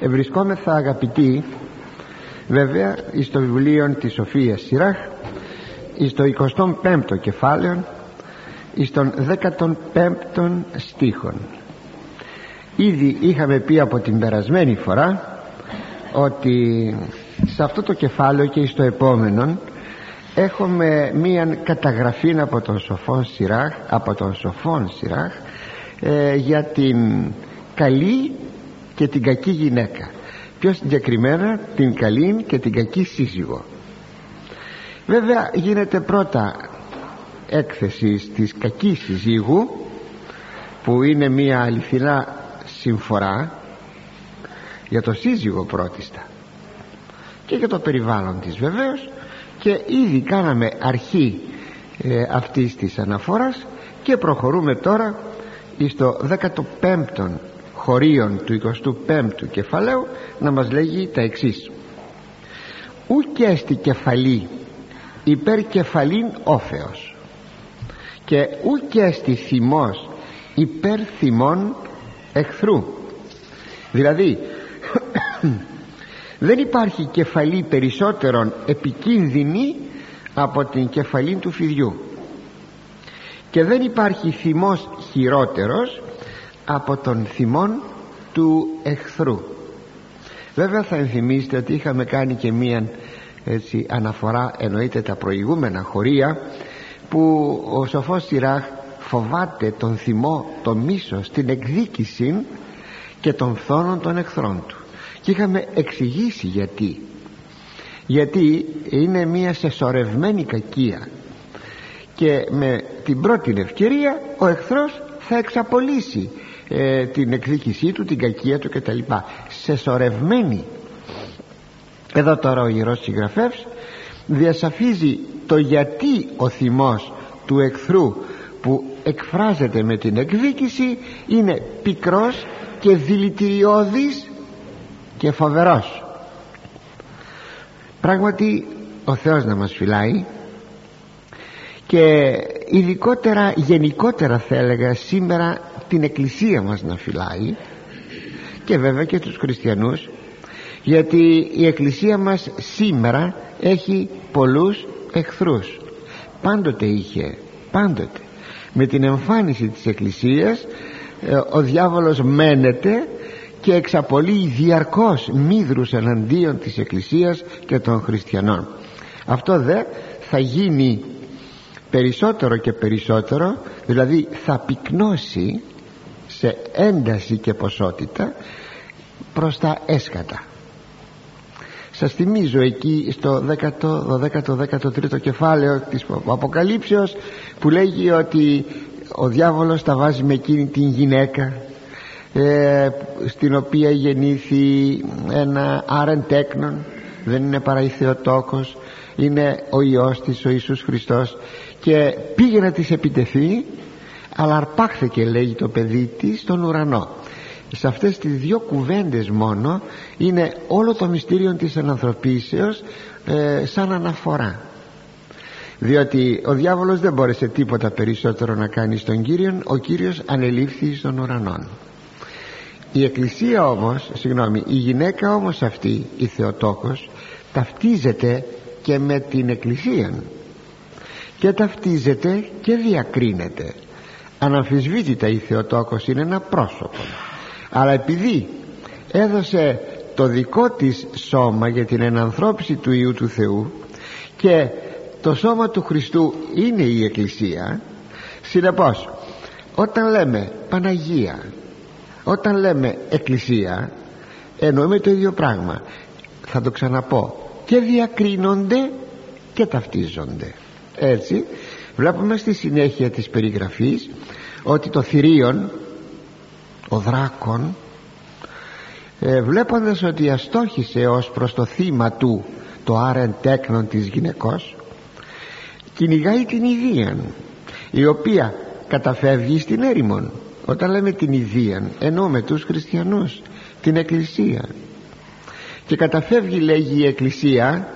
Ευρισκόμεθα αγαπητοί βέβαια εις το βιβλίο της Σοφίας Σειράχ, εις το 25ο κεφάλαιο, εις τον 15ο στίχον. Ήδη είχαμε πει από την περασμένη φορά ότι σε αυτό το κεφάλαιο και στο επόμενο έχουμε μία καταγραφή από τον Σοφόν Σειράχ για την καλή και την κακή γυναίκα, πιο συγκεκριμένα την καλή και την κακή σύζυγο. Βέβαια γίνεται πρώτα έκθεση της κακής σύζυγου, που είναι μία αληθινά συμφορά για το σύζυγο πρώτιστα και για το περιβάλλον της βεβαίως, και ήδη κάναμε αρχή αυτής της αναφοράς και προχωρούμε τώρα στο 15ο χωρίον του 25ου κεφαλαίου, να μας λέγει τα εξής: «Ουκ έστι κεφαλή υπέρ κεφαλήν όφεος, και ουκ έστι θυμός υπέρ θυμών εχθρού». Δηλαδή δεν υπάρχει κεφαλή περισσότερον επικίνδυνη από την κεφαλή του φιδιού, και δεν υπάρχει θυμός χειρότερος από τον θυμόν του εχθρού. Βέβαια θα ενθυμίσετε ότι είχαμε κάνει και μία αναφορά, εννοείται τα προηγούμενα χωρία, που ο Σοφός Σειράχ φοβάται τον θυμό, το μίσος, την εκδίκηση και τον φθόνο των εχθρών του, και είχαμε εξηγήσει γιατί είναι μία σεσσωρευμένη κακία, και με την πρώτη ευκαιρία ο εχθρός θα εξαπολύσει την εκδίκησή του, την κακία του κτλ. Σεσσωρευμένη. Εδώ τώρα ο Ιερός Συγγραφεύς διασαφίζει το γιατί ο θυμός του εχθρού που εκφράζεται με την εκδίκηση είναι πικρός και δηλητηριώδης και φοβερός. Πράγματι ο Θεός να μας φυλάει, και ειδικότερα, γενικότερα θα έλεγα σήμερα, την Εκκλησία μας να φυλάει, και βέβαια και τους χριστιανούς, γιατί η Εκκλησία μας σήμερα έχει πολλούς εχθρούς. Πάντοτε είχε, πάντοτε. Με την εμφάνιση της Εκκλησίας ο διάβολος μένεται και εξαπολύει διαρκώς μύδρους εναντίον της Εκκλησίας και των χριστιανών. Αυτό δε θα γίνει περισσότερο και περισσότερο, δηλαδή θα πυκνώσει σε ένταση και ποσότητα προς τα έσκατα. Σας θυμίζω εκεί στο 13ο κεφάλαιο της Αποκαλύψεως, που λέγει ότι ο διάβολος τα βάζει με εκείνη την γυναίκα στην οποία γεννήθη ένα άρεν τέκνον, δεν είναι παρά η Θεοτόκος, είναι ο Υιός της, ο Ιησούς Χριστός, και πήγε να της επιτεθεί, αλλά αρπάχθηκε, λέγει, το παιδί της στον ουρανό. Σε αυτές τις δύο κουβέντες μόνο είναι όλο το μυστήριο της ανθρωπίσεως σαν αναφορά, διότι ο διάβολος δεν μπόρεσε τίποτα περισσότερο να κάνει στον Κύριον, ο Κύριος ανελήφθη στον ουρανό. Η Εκκλησία όμως, η γυναίκα όμως αυτή, η Θεοτόκος, ταυτίζεται και με την Εκκλησία, και ταυτίζεται και διακρίνεται. Αναμφισβήτητα η Θεοτόκος είναι ένα πρόσωπο, αλλά επειδή έδωσε το δικό της σώμα για την ενανθρώπιση του Υιού του Θεού, και το σώμα του Χριστού είναι η Εκκλησία, συνεπώς όταν λέμε Παναγία, όταν λέμε Εκκλησία, εννοούμε το ίδιο πράγμα. Θα το ξαναπώ: και διακρίνονται και ταυτίζονται. Έτσι βλέπουμε στη συνέχεια της περιγραφής ότι το θηρίον, ο δράκον, βλέποντας ότι αστόχησε ως προς το θύμα του, το άρεν τέκνον της γυναικός, κυνηγάει την ιδίαν, η οποία καταφεύγει στην έρημον. Όταν λέμε την ιδίαν εννοούμε τους χριστιανούς, την Εκκλησία, και καταφεύγει, λέγει, η Εκκλησία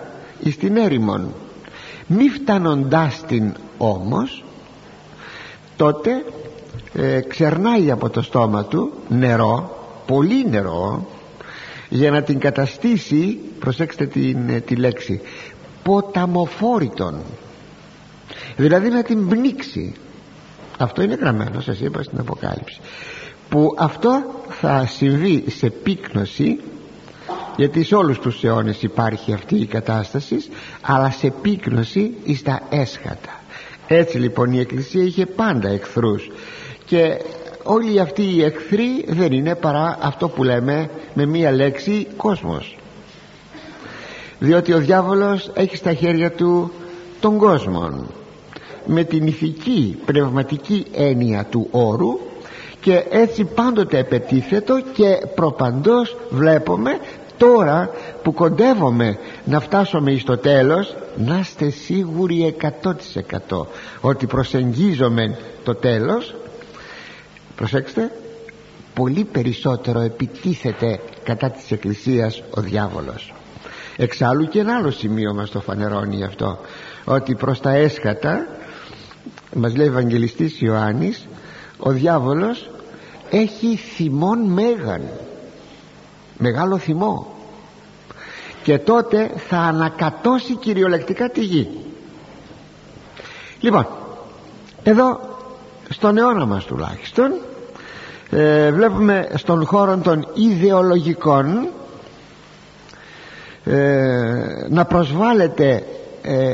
εις την έρημον. Μη φτάνοντάς την όμως, τότε ξερνάει από το στόμα του νερό, πολύ νερό, για να την καταστήσει, προσέξτε τη λέξη, ποταμοφόρητον, δηλαδή να την πνίξει. Αυτό είναι γραμμένο, σας είπα, στην Αποκάλυψη, που αυτό θα συμβεί σε πύκνωση, γιατί σε όλους τους αιώνες υπάρχει αυτή η κατάσταση, αλλά σε πύκνωση εις τα έσχατα. Έτσι λοιπόν η Εκκλησία είχε πάντα εχθρούς, και όλοι αυτοί οι εχθροί δεν είναι παρά αυτό που λέμε με μία λέξη, κόσμος. Διότι ο διάβολος έχει στα χέρια του τον κόσμο με την ηθική, πνευματική έννοια του όρου, και έτσι πάντοτε επετίθετο, και προπαντός βλέπουμε τώρα που κοντεύομαι να φτάσουμε εις το τέλος, να είστε σίγουροι 100% ότι προσεγγίζομαι το τέλος. Προσέξτε, πολύ περισσότερο επιτίθεται κατά της Εκκλησίας ο διάβολος. Εξάλλου και ένα άλλο σημείο μας το φανερώνει αυτό, ότι προς τα έσχατα, μας λέει ο Ευαγγελιστής Ιωάννης, ο διάβολος έχει θυμόν μέγαν, μεγάλο θυμό, και τότε θα ανακατώσει κυριολεκτικά τη γη. Λοιπόν, εδώ στον αιώνα μας τουλάχιστον βλέπουμε στον χώρο των ιδεολογικών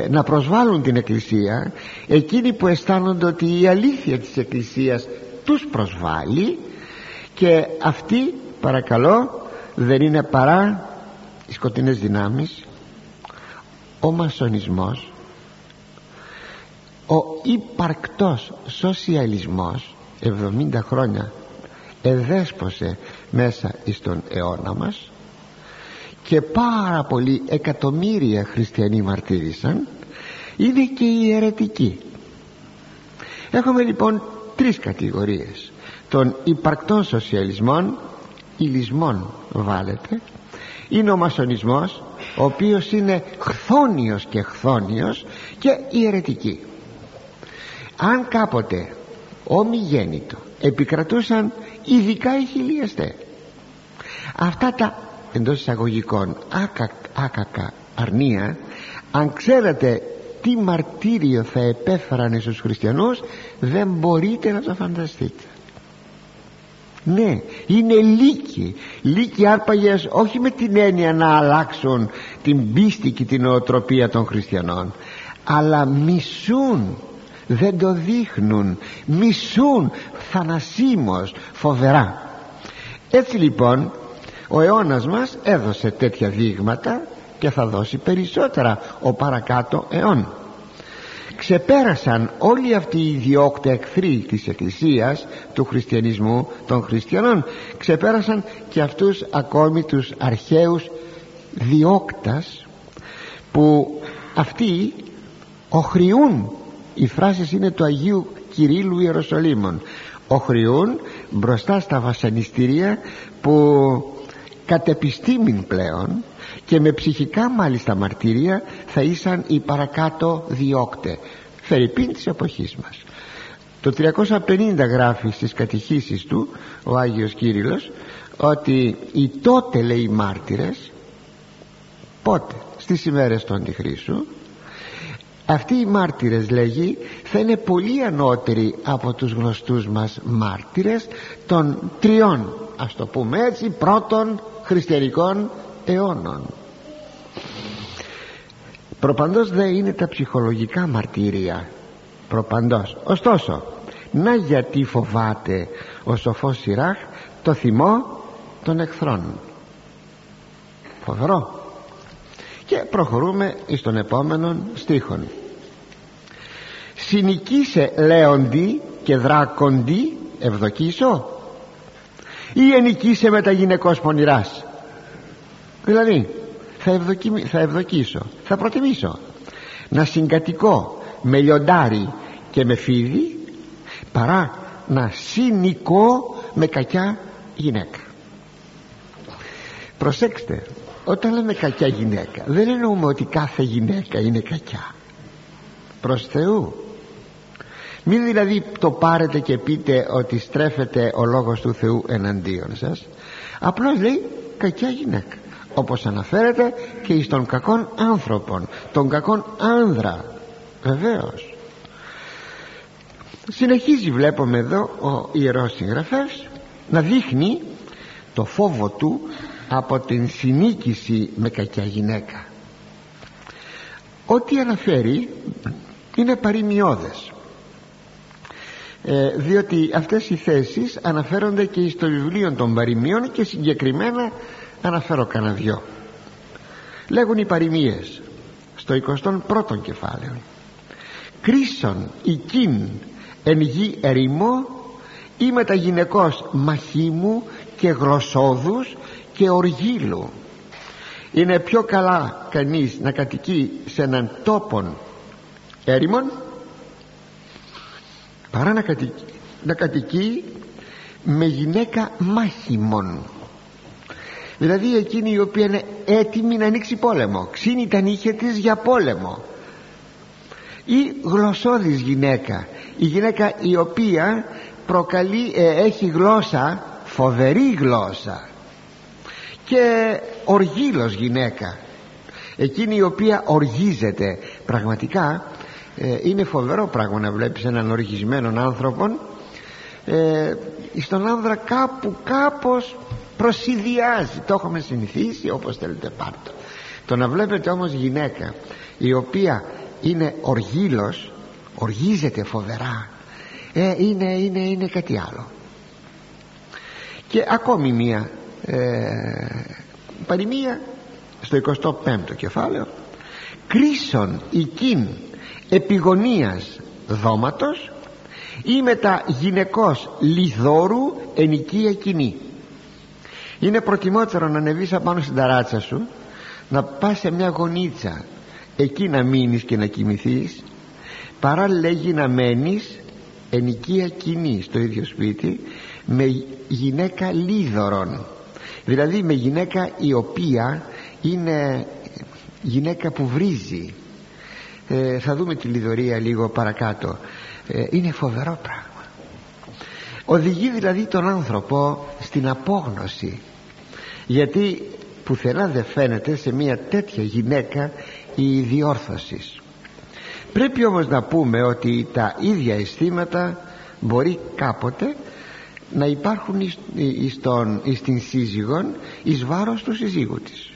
να προσβάλλουν την Εκκλησία εκείνοι που αισθάνονται ότι η αλήθεια της Εκκλησίας τους προσβάλλει, και αυτοί, παρακαλώ, δεν είναι παρά οι σκοτεινές δυνάμεις, ο μασονισμός, ο υπαρκτός σοσιαλισμός. 70 χρόνια εδέσπωσε μέσα εις τον αιώνα μας, και πάρα πολλοί εκατομμύρια χριστιανοί μαρτύρησαν. Είναι και οι αιρετικοί. Έχουμε λοιπόν τρεις κατηγορίες των υπαρκτών σοσιαλισμών, ηλισμών βάλετε. Είναι ο μασονισμός, ο οποίος είναι χθόνιος και χθόνιος, και οι αιρετικοί. Αν κάποτε ομιγέννητο επικρατούσαν ειδικά οι χιλιαστές, αυτά τα εντός εισαγωγικών άκακα αρνία, αν ξέρατε τι μαρτύριο θα επέφεραν στους χριστιανούς, δεν μπορείτε να το φανταστείτε. Ναι, είναι λύκοι. Λύκοι άρπαγες, όχι με την έννοια να αλλάξουν την πίστη και την νοοτροπία των χριστιανών, αλλά μισούν, δεν το δείχνουν, μισούν θανασίμως φοβερά. Έτσι λοιπόν ο αιώνας μας έδωσε τέτοια δείγματα, και θα δώσει περισσότερα ο παρακάτω αιών. Ξεπέρασαν όλοι αυτοί οι διώκτε εχθροί της Εκκλησίας, του χριστιανισμού, των χριστιανών, ξεπέρασαν και αυτούς ακόμη τους αρχαίους διώκτας, που αυτοί οχριούν. Οι φράσεις είναι του Αγίου Κυρίλλου Ιεροσολύμων. Οχριούν μπροστά στα βασανιστήρια που κατ' επιστήμην πλέον, και με ψυχικά μάλιστα μαρτύρια, θα ήσαν οι παρακάτω διώκτε, φερειπίν της εποχής μας. Το 350 γράφει στις κατηχήσεις του ο Άγιος Κύριλλος ότι οι τότε, λέει, μάρτυρες, πότε, στις ημέρες του Αντιχρίστου, αυτοί οι μάρτυρες, λέγει, θα είναι πολύ ανώτεροι από τους γνωστούς μας μάρτυρες των τριών, ας το πούμε έτσι, πρώτων χριστιανικών αιώνων. Προπαντός δεν είναι τα ψυχολογικά μαρτύρια, προπαντός. Ωστόσο, να γιατί φοβάται ο σοφός Σειράχ το θυμό των εχθρών. Φοβερό. Και προχωρούμε εις τον επόμενον στίχον. Συνοικήσε, λέοντι, και δράκοντι ευδοκίσω, ή ενικήσε με τα γυναικός πονηράς. Δηλαδή θα ευδοκίσω, θα προτιμήσω να συγκατοικώ με λιοντάρι και με φίδι, παρά να συνοικώ με κακιά γυναίκα. Προσέξτε, όταν λέμε κακιά γυναίκα, δεν εννοούμε ότι κάθε γυναίκα είναι κακιά, προς Θεού. Μην δηλαδή το πάρετε και πείτε ότι στρέφεται ο λόγος του Θεού εναντίον σας. Απλώς λέει κακιά γυναίκα, όπως αναφέρεται και εις των κακών άνθρωπων, των κακών άνδρα. Βεβαίως. Συνεχίζει, βλέπουμε εδώ, ο ιερός συγγραφέας να δείχνει το φόβο του από την συνίκηση με κακιά γυναίκα. Ό,τι αναφέρει είναι παροιμιώδες, διότι αυτές οι θέσεις αναφέρονται και στο βιβλίο των παροιμιών και συγκεκριμένα αναφέρω κανένα δυο. Λέγουν οι παροιμίες στο 21ο κεφάλαιο: «Κρίσον οικήν εν γη ερημό, ή με τα γυναικός μαχήμου και γροσόδους και οργύλου». Είναι πιο καλά κανείς να κατοικεί σε έναν τόπον έρημον παρά να κατοικεί με γυναίκα μάχημον, δηλαδή εκείνη η οποία είναι έτοιμη να ανοίξει πόλεμο, ξύνει τα νύχια της για πόλεμο, ή γλωσσώδης γυναίκα, η γυναίκα η οποία προκαλεί, έχει γλώσσα, φοβερή γλώσσα, και οργύλος γυναίκα, εκείνη η οποία οργίζεται. Πραγματικά είναι φοβερό πράγμα να βλέπεις έναν οργισμένον άνθρωπον. Στον άνδρα κάπως προσυδειάζει, το έχουμε συνηθίσει, όπως θέλετε πάρτε. Το να βλέπετε όμως γυναίκα η οποία είναι οργύλος, οργίζεται φοβερά, είναι κάτι άλλο. Και ακόμη μία παροιμία στο 25ο κεφάλαιο: «Κρίσον οικήν επιγονίας δώματος, ή με τα γυναικός λιδόρου εν οικία κοινή». Είναι προτιμότερο να ανεβείς απάνω στην ταράτσα σου, να πας σε μια γωνίτσα, εκεί να μείνεις και να κοιμηθείς, παρά, λέγει, να μένεις εν οικία κοινή, στο ίδιο σπίτι, με γυναίκα λίδωρον, δηλαδή με γυναίκα η οποία είναι γυναίκα που βρίζει. Θα δούμε τη λιδωρία λίγο παρακάτω. Είναι φοβερό πράγμα. Οδηγεί δηλαδή τον άνθρωπο στην απόγνωση, γιατί πουθενά δεν φαίνεται σε μια τέτοια γυναίκα η διόρθωση. Πρέπει όμως να πούμε ότι τα ίδια αισθήματα μπορεί κάποτε να υπάρχουν στην σύζυγον εις βάρος του σύζυγου της.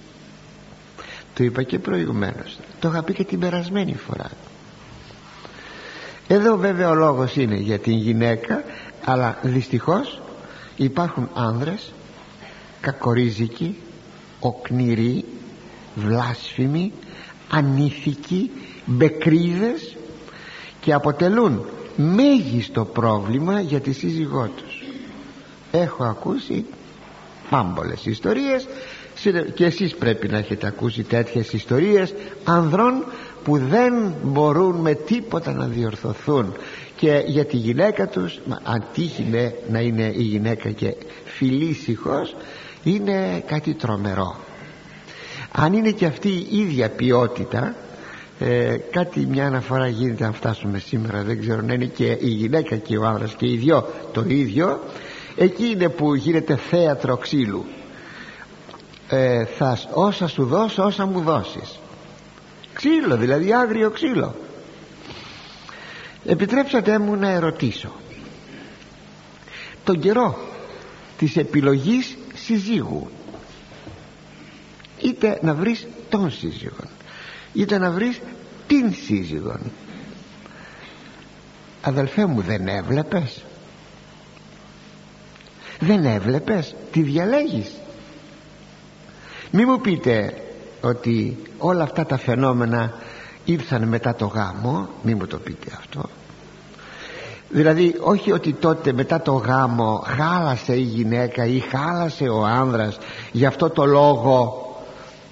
Το είπα και προηγουμένως, το είχα πει και την περασμένη φορά. Εδώ βέβαια ο λόγος είναι για την γυναίκα, αλλά δυστυχώς υπάρχουν άνδρες κακορίζικοι, οκνηροί, βλάσφημοι, ανήθικοι, μπεκρίδες, και αποτελούν μέγιστο πρόβλημα για τη σύζυγό τους. Έχω ακούσει άμπολες ιστορίες, και εσείς πρέπει να έχετε ακούσει τέτοιες ιστορίες ανδρών που δεν μπορούν με τίποτα να διορθωθούν, και για τη γυναίκα τους, αν τύχει να είναι η γυναίκα και φιλήσυχος, είναι κάτι τρομερό. Αν είναι και αυτή η ίδια ποιότητα, μια αναφορά γίνεται αν φτάσουμε σήμερα, δεν ξέρω, να είναι και η γυναίκα και ο άνδρας και οι δυο το ίδιο, εκεί είναι που γίνεται θέατρο ξύλου. Όσα σου δώσω, όσα μου δώσεις. Ξύλο, δηλαδή άγριο ξύλο. Επιτρέψατε μου να ερωτήσω τον καιρό της επιλογής συζύγου, είτε να βρεις τον σύζυγον, είτε να βρεις την σύζυγον. Αδελφέ μου, δεν έβλεπες τι διαλέγεις. Μη μου πείτε ότι όλα αυτά τα φαινόμενα ήρθαν μετά το γάμο. Μη μου το πείτε αυτό. Δηλαδή όχι ότι τότε μετά το γάμο χάλασε η γυναίκα ή χάλασε ο άνδρας, γι' αυτό το λόγο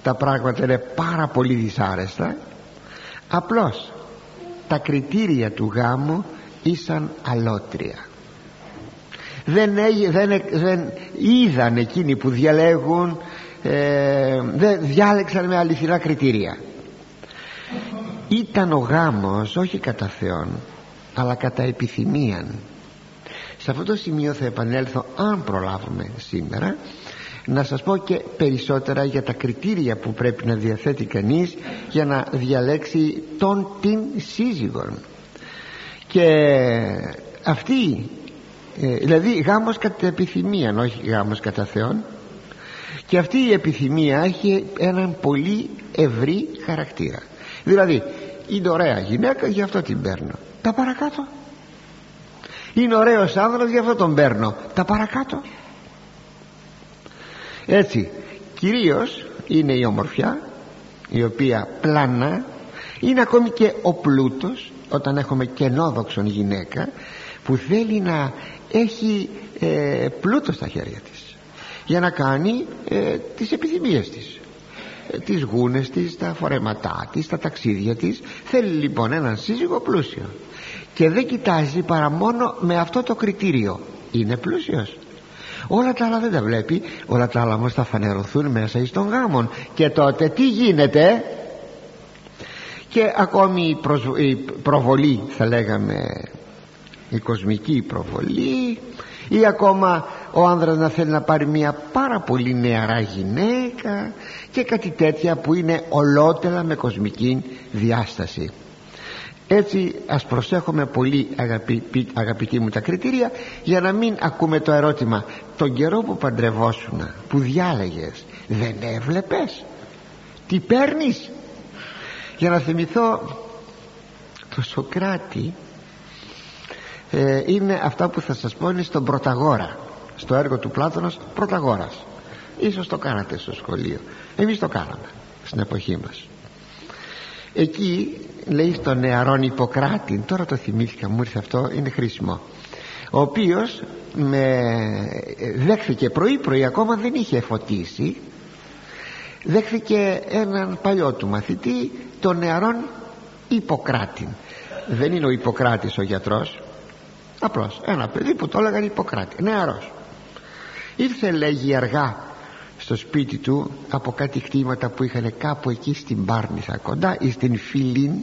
τα πράγματα είναι πάρα πολύ δυσάρεστα. Απλώς τα κριτήρια του γάμου ήσαν αλότρια. Δεν είδαν εκείνοι που διαλέγουν, δεν διάλεξαν με αληθινά κριτήρια. Ήταν ο γάμος όχι κατά Θεόν, αλλά κατά επιθυμίαν. Σε αυτό το σημείο θα επανέλθω, αν προλάβουμε σήμερα, Να σας πω και περισσότερα για τα κριτήρια που πρέπει να διαθέτει κανείς για να διαλέξει την σύζυγον. Και αυτή, δηλαδή γάμος κατά επιθυμία, όχι γάμος κατά Θεόν. Και αυτή η επιθυμία έχει έναν πολύ ευρύ χαρακτήρα. Δηλαδή είναι ωραία γυναίκα, γι' αυτό την παίρνω. Τα παρακάτω. Είναι ωραίος άνθρωπος, γι' αυτό τον παίρνω. Τα παρακάτω. Έτσι, κυρίως είναι η ομορφιά, η οποία πλάνα. Είναι ακόμη και ο πλούτος, όταν έχουμε κενόδοξον γυναίκα που θέλει να έχει πλούτο στα χέρια της για να κάνει τις επιθυμίες της, τις γούνες της, τα φορέματά της, τα ταξίδια της. Θέλει λοιπόν έναν σύζυγο πλούσιο και δεν κοιτάζει παρά μόνο με αυτό το κριτήριο. Είναι πλούσιος. Όλα τα άλλα δεν τα βλέπει. Όλα τα άλλα όμως θα φανερωθούν μέσα εις των γάμων. Και τότε τι γίνεται? Και ακόμη η προβολή, θα λέγαμε, η κοσμική προβολή, ή ακόμα ο άνδρας να θέλει να πάρει μια πάρα πολύ νεαρά γυναίκα και κάτι τέτοια που είναι ολότελα με κοσμική διάσταση. Έτσι ας προσέχουμε πολύ, αγαπητοί μου, τα κριτήρια, για να μην ακούμε το ερώτημα: τον καιρό που παντρευόσουνα, που διάλεγες, δεν έβλεπες τι παίρνεις? Για να θυμηθώ το Σωκράτη, είναι αυτά που θα σας πω, είναι στον Πρωταγόρα, στο έργο του Πλάτωνος, Πρωταγόρας. Ίσως το κάνατε στο σχολείο, εμείς το κάναμε στην εποχή μας. Εκεί λέει στον νεαρόν Ιπποκράτη, τώρα το θυμήθηκα, μου ήρθε αυτό, είναι χρήσιμο, ο οποίος δέχθηκε πρωί, ακόμα δεν είχε φωτίσει, δέχθηκε έναν παλιό του μαθητή, τον νεαρόν Ιπποκράτη. Δεν είναι ο Ιπποκράτης ο γιατρός, απλώς ένα παιδί που το έλεγαν Ιπποκράτη, νεαρός. Ήρθε, λέγει, αργά στο σπίτι του από κάτι κτήματα που είχαν κάπου εκεί στην Πάρνησα κοντά ή στην Φιλίν,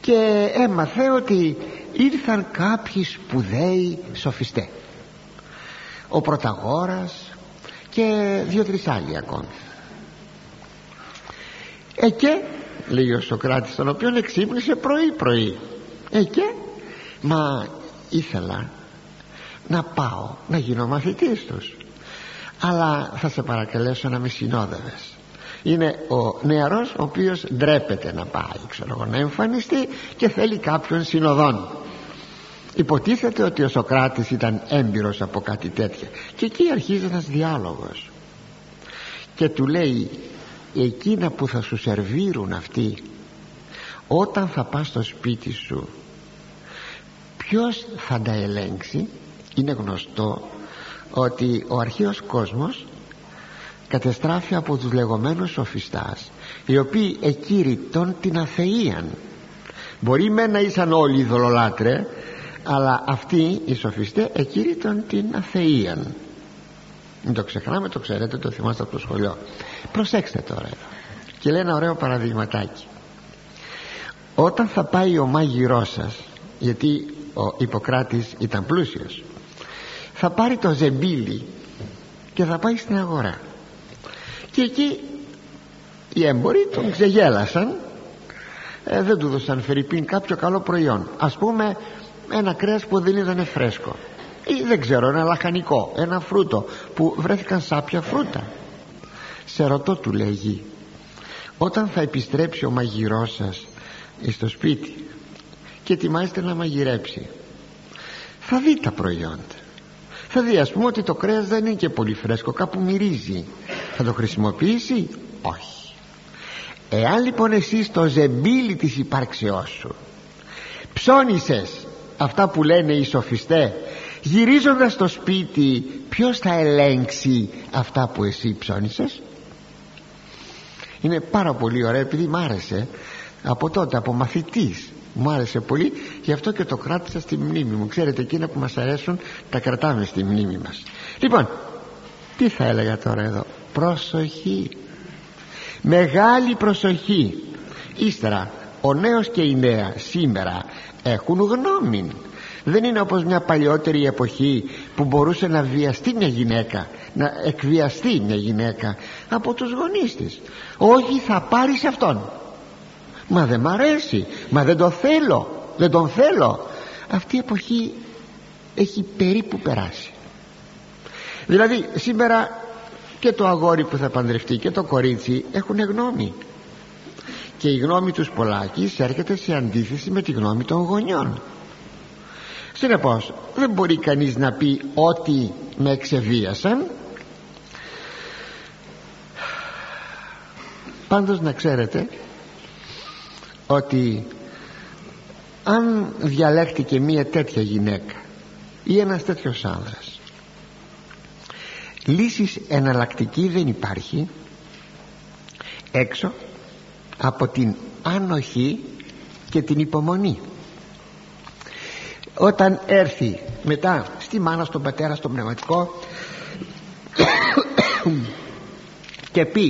και έμαθε ότι ήρθαν κάποιοι σπουδαίοι σοφιστές, ο Πρωταγόρας και 2-3 άλλοι ακόμη. Και λέει ο Σωκράτης, τον οποίον εξύπνησε πρωί, και μα ήθελα να πάω να γίνω μαθητής τους, αλλά θα σε παρακαλέσω να με συνόδευες. Είναι ο νεαρός ο οποίος ντρέπεται να πάει, να εμφανιστεί, και θέλει κάποιον συνοδόν. Υποτίθεται ότι ο Σωκράτης ήταν έμπειρος από κάτι τέτοια. Και εκεί αρχίζει ένας διάλογος. Και του λέει: εκείνα που θα σου σερβίρουν αυτοί, όταν θα πας στο σπίτι σου, ποιος θα τα ελέγξει? Είναι γνωστό ότι ο αρχαίος κόσμος κατεστράφει από τους λεγόμενους σοφιστάς, οι οποίοι εκήρυτον την αθεΐαν. Μπορεί με να ήσαν όλοι ειδωλολάτρε, αλλά αυτοί οι σοφιστές εκήρυτον την αθεΐαν. Μην το ξεχνάμε, το ξέρετε, το θυμάστε από το σχολείο. Προσέξτε τώρα εδώ. Και λέει ένα ωραίο παραδειγματάκι. Όταν θα πάει ο μάγειρός σας, γιατί ο Ιπποκράτης ήταν πλούσιος, θα πάρει το ζεμπίλι και θα πάει στην αγορά. Και εκεί οι έμποροι τον ξεγέλασαν, δεν του δώσαν φερρυπίν κάποιο καλό προϊόν. Ας πούμε ένα κρέας που δεν ήταν φρέσκο, ή δεν ξέρω, ένα λαχανικό, ένα φρούτο, που βρέθηκαν σάπια φρούτα. Σε ρωτώ, του λέγει, όταν θα επιστρέψει ο μαγειρός σας στο σπίτι και ετοιμάζεται να μαγειρέψει, θα δει τα προϊόντα. Θα δει, ας πούμε, ότι το κρέας δεν είναι και πολύ φρέσκο, κάπου μυρίζει. Θα το χρησιμοποιήσει? Όχι. Εάν λοιπόν εσύ στο ζεμπίλι της υπάρξεώς σου ψώνισες αυτά που λένε οι σοφιστές, γυρίζοντας στο σπίτι, ποιος θα ελέγξει αυτά που εσύ ψώνισες? Είναι πάρα πολύ ωραία, επειδή μ' άρεσε από τότε, από μαθητής. Μου άρεσε πολύ, γι' αυτό και το κράτησα στη μνήμη μου. Ξέρετε, εκείνα που μας αρέσουν τα κρατάμε στη μνήμη μας. Λοιπόν, τι θα έλεγα τώρα εδώ? Προσοχή, μεγάλη προσοχή. Ύστερα, ο νέος και η νέα σήμερα έχουν γνώμη. Δεν είναι όπως μια παλιότερη εποχή που μπορούσε να βιαστεί μια γυναίκα, να εκβιαστεί μια γυναίκα από τους γονείς της. Όχι, θα πάρεις αυτόν. Μα δεν μ' αρέσει, μα δεν το θέλω, δεν τον θέλω. Αυτή η εποχή έχει περίπου περάσει. Δηλαδή σήμερα και το αγόρι που θα παντρευτεί και το κορίτσι έχουν γνώμη, και η γνώμη τους πολλάκις έρχεται σε αντίθεση με τη γνώμη των γονιών. Συνεπώς δεν μπορεί κανείς να πει ότι με εξεβίασαν. Πάντως να ξέρετε ότι αν διαλέχτηκε μία τέτοια γυναίκα ή ένας τέτοιος άνδρας, λύσης εναλλακτική δεν υπάρχει έξω από την άνοχη και την υπομονή. Όταν έρθει μετά στη μάνα, στον πατέρα, στον πνευματικό και πει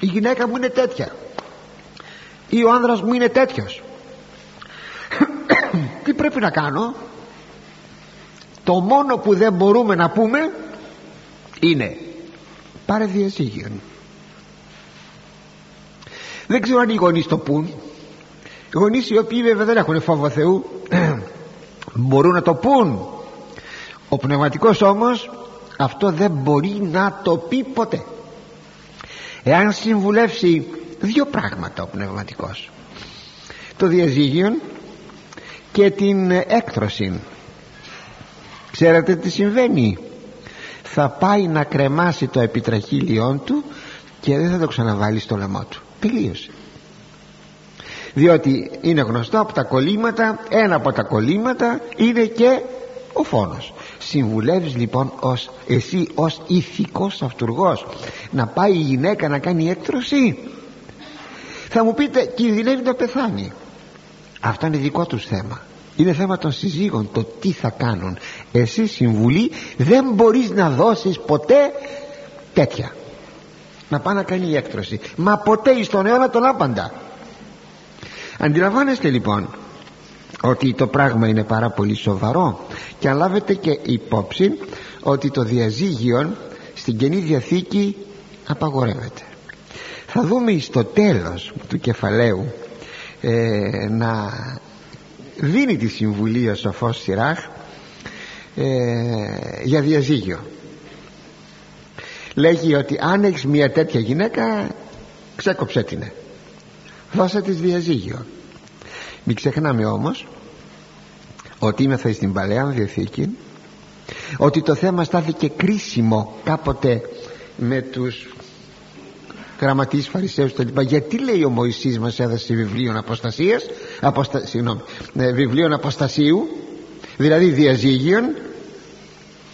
η γυναίκα μου είναι τέτοια ή ο άνδρας μου είναι τέτοιος, τι πρέπει να κάνω? Το μόνο που δεν μπορούμε να πούμε είναι πάρε διαζύγιον. Δεν ξέρω αν οι γονείς το πούν. Οι γονείς οι οποίοι βέβαια δεν έχουν φόβο Θεού μπορούν να το πούν. Ο πνευματικός όμως αυτό δεν μπορεί να το πει ποτέ. Εάν συμβουλεύσει δύο πράγματα ο πνευματικός, το διαζύγιον και την έκτρωση, ξέρετε τι συμβαίνει? Θα πάει να κρεμάσει το επιτραχύλιόν του και δεν θα το ξαναβάλει στο λαιμό του. Τελείωσε. Διότι είναι γνωστό από τα κολλήματα, ένα από τα κολλήματα είναι και ο φόνος. Συμβουλεύεις λοιπόν εσύ ως ηθικός αυτουργός να πάει η γυναίκα να κάνει έκτρωση? Θα μου πείτε κινδυνεύει να πεθάνει. Αυτό είναι δικό τους θέμα. Είναι θέμα των συζύγων το τι θα κάνουν. Εσύ συμβουλή δεν μπορείς να δώσεις ποτέ τέτοια. Να πάει να κάνει η έκτρωση. Μα ποτέ στον αιώνα τον άπαντα. Αντιλαμβάνεστε λοιπόν ότι το πράγμα είναι πάρα πολύ σοβαρό. Και αν λάβετε και υπόψη ότι το διαζύγιον στην Καινή Διαθήκη απαγορεύεται. Θα δούμε στο τέλος του κεφαλαίου να δίνει τη συμβουλή ο σοφός Σειράχ για διαζύγιο. Λέγει ότι αν έχεις μια τέτοια γυναίκα, ξέκοψέ την, δώσε της διαζύγιο. Μην ξεχνάμε όμως ότι είμαστε στην Παλαιά Διαθήκη, ότι το θέμα στάθηκε κρίσιμο κάποτε με τους γραμματείς, φαρισαίους κτλ. Γιατί λέει ο Μωυσής μας έδωσε βιβλίων αποστασίας, βιβλίων αποστασίου, δηλαδή διαζύγιον.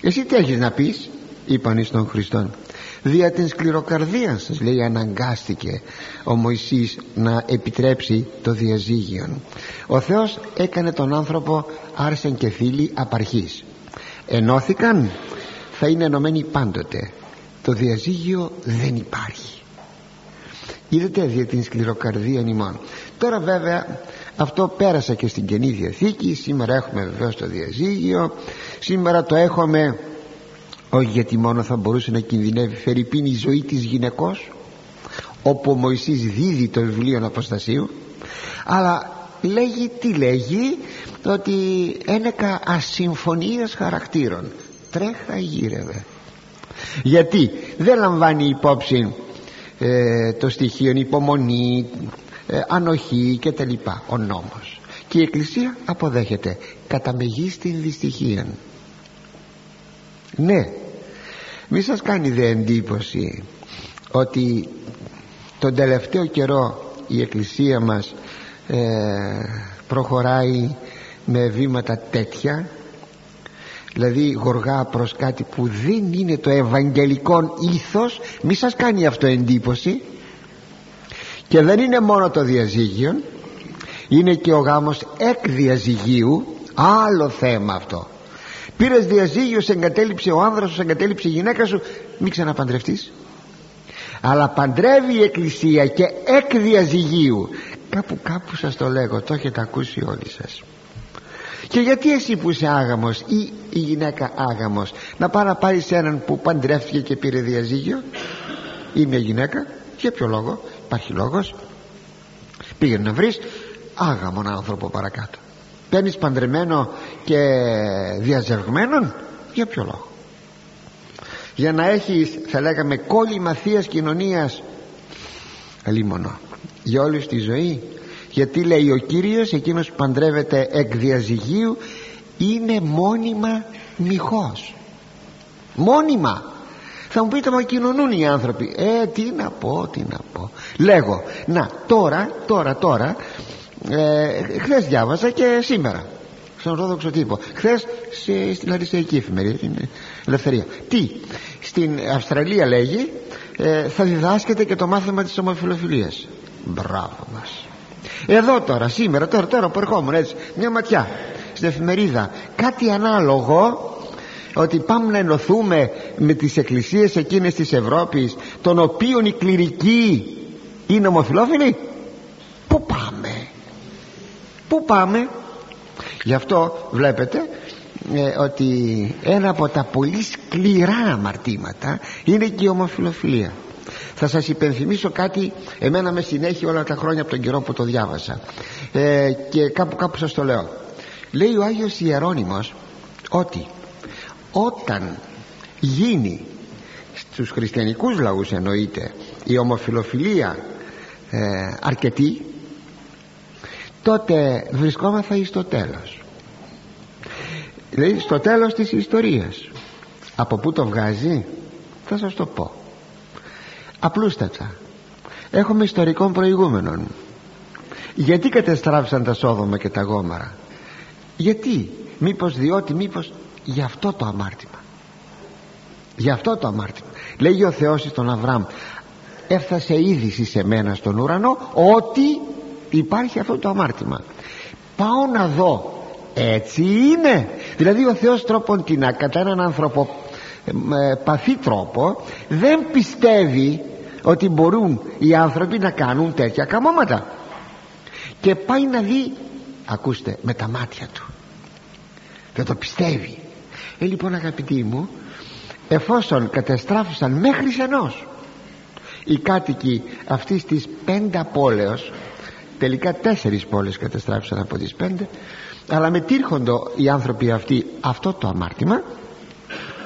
Εσύ τι έχεις να πεις? Είπαν εις τον Χριστόν. Δια την σκληροκαρδία σας, λέει, αναγκάστηκε ο Μωυσής να επιτρέψει το διαζύγιον. Ο Θεός έκανε τον άνθρωπο άρσεν και φίλοι απαρχής. Ενώθηκαν, θα είναι ενωμένοι πάντοτε. Το διαζύγιο δεν υπάρχει. Είδατε, δια την σκληροκαρδία ημών. Τώρα βέβαια αυτό πέρασε και στην Καινή Διαθήκη. Σήμερα έχουμε βεβαίως το διαζύγιο. Σήμερα το έχουμε όχι γιατί μόνο θα μπορούσε να κινδυνεύει φερειπίν η ζωή της γυναικός, όπου ο Μωυσής δίδει το βιβλίο αποστασίου, αλλά λέγει τι λέγει, ότι ένεκα ασυμφωνίας χαρακτήρων τρέχα γύρευε. Γιατί δεν λαμβάνει υπόψη το στοιχείο υπομονή, ανοχή και τα λοιπά ο νόμος, και η Εκκλησία αποδέχεται κατά μεγίστην δυστυχία. Ναι, μη σας κάνει δε εντύπωση ότι τον τελευταίο καιρό η Εκκλησία μας προχωράει με βήματα τέτοια, δηλαδή γοργά προς κάτι που δεν είναι το ευαγγελικό ήθος. Μη σας κάνει αυτό εντύπωση. Και δεν είναι μόνο το διαζύγιο, είναι και ο γάμος εκ διαζυγίου, άλλο θέμα αυτό. Πήρες διαζύγιο, σε εγκατέλειψε ο άνδρας σου, σε εγκατέλειψε η γυναίκα σου, μην ξαναπαντρευτείς. Αλλά παντρεύει η Εκκλησία και εκ διαζυγίου. Κάπου σας το λέγω, το έχετε ακούσει όλοι σας. Και γιατί εσύ που είσαι άγαμος ή η γυναίκα άγαμος να πάει να πάρει σε έναν που παντρεύτηκε και πήρε διαζύγιο ή μια γυναίκα? Για ποιο λόγο? Υπάρχει λόγος? Πήγαινε να βρεις άγαμον άνθρωπο παρακάτω. Παίρνεις παντρεμένο και διαζευγμένον? Για ποιο λόγο? Για να έχεις, θα λέγαμε, κόλλημα θείας κοινωνίας λίμωνο για όλη τη ζωή. Γιατί λέει ο Κύριος, εκείνος που παντρεύεται εκ διαζυγίου είναι μόνιμα μοιχός. Μόνιμα. Θα μου πείτε, μα κοινωνούν οι άνθρωποι. Τι να πω. Λέγω, να, τώρα, χθες διάβασα και σήμερα στον Ορθόδοξο Τύπο, χθες στην Λαρισαϊκή Εφημερίδα, την Ελευθερία. Τι, στην Αυστραλία λέγει, θα διδάσκεται και το μάθημα της ομοφυλοφιλίας. Μπράβο μας. Εδώ τώρα, σήμερα, τώρα που ερχόμουν έτσι, μια ματιά στην εφημερίδα, κάτι ανάλογο, ότι πάμε να ενωθούμε με τις εκκλησίες εκείνες της Ευρώπης, των οποίων οι κληρικοί είναι ομοφυλόφιλοι. Πού πάμε. Γι' αυτό βλέπετε ότι ένα από τα πολύ σκληρά αμαρτήματα είναι και η ομοφυλοφιλία. Θα σας υπενθυμίσω κάτι, εμένα με συνέχει όλα τα χρόνια από τον καιρό που το διάβασα, και κάπου σας το λέω. Λέει ο Άγιος Ιερώνυμος ότι όταν γίνει στους χριστιανικούς λαούς, εννοείται, η ομοφυλοφιλία αρκετή, τότε βρισκόμαθα εις το τέλος. Δηλαδή στο τέλος της ιστορίας. Από πού το βγάζει? Θα σας το πω απλούστατα. Έχουμε ιστορικών προηγούμενων. Γιατί κατεστράφησαν τα Σόδομα και τα Γόμαρα? Γιατί? Μήπως γι' αυτό το αμάρτημα. Λέγει ο Θεός στον Αβραάμ, έφτασε είδηση σε μένα στον ουρανό ότι υπάρχει αυτό το αμάρτημα. Πάω να δω. Έτσι είναι. Δηλαδή ο Θεός τρόποντινά, κατά έναν άνθρωπο παθή τρόπο, δεν πιστεύει ότι μπορούν οι άνθρωποι να κάνουν τέτοια καμώματα. Και πάει να δει, ακούστε, με τα μάτια του. Δεν το πιστεύει. Λοιπόν, αγαπητοί μου, εφόσον κατεστράφησαν μέχρι ενός οι κάτοικοι αυτής της 5 πόλεως, τελικά 4 πόλεις καταστράφησαν από τις 5, αλλά μετήρχοντο οι άνθρωποι αυτοί αυτό το αμάρτημα.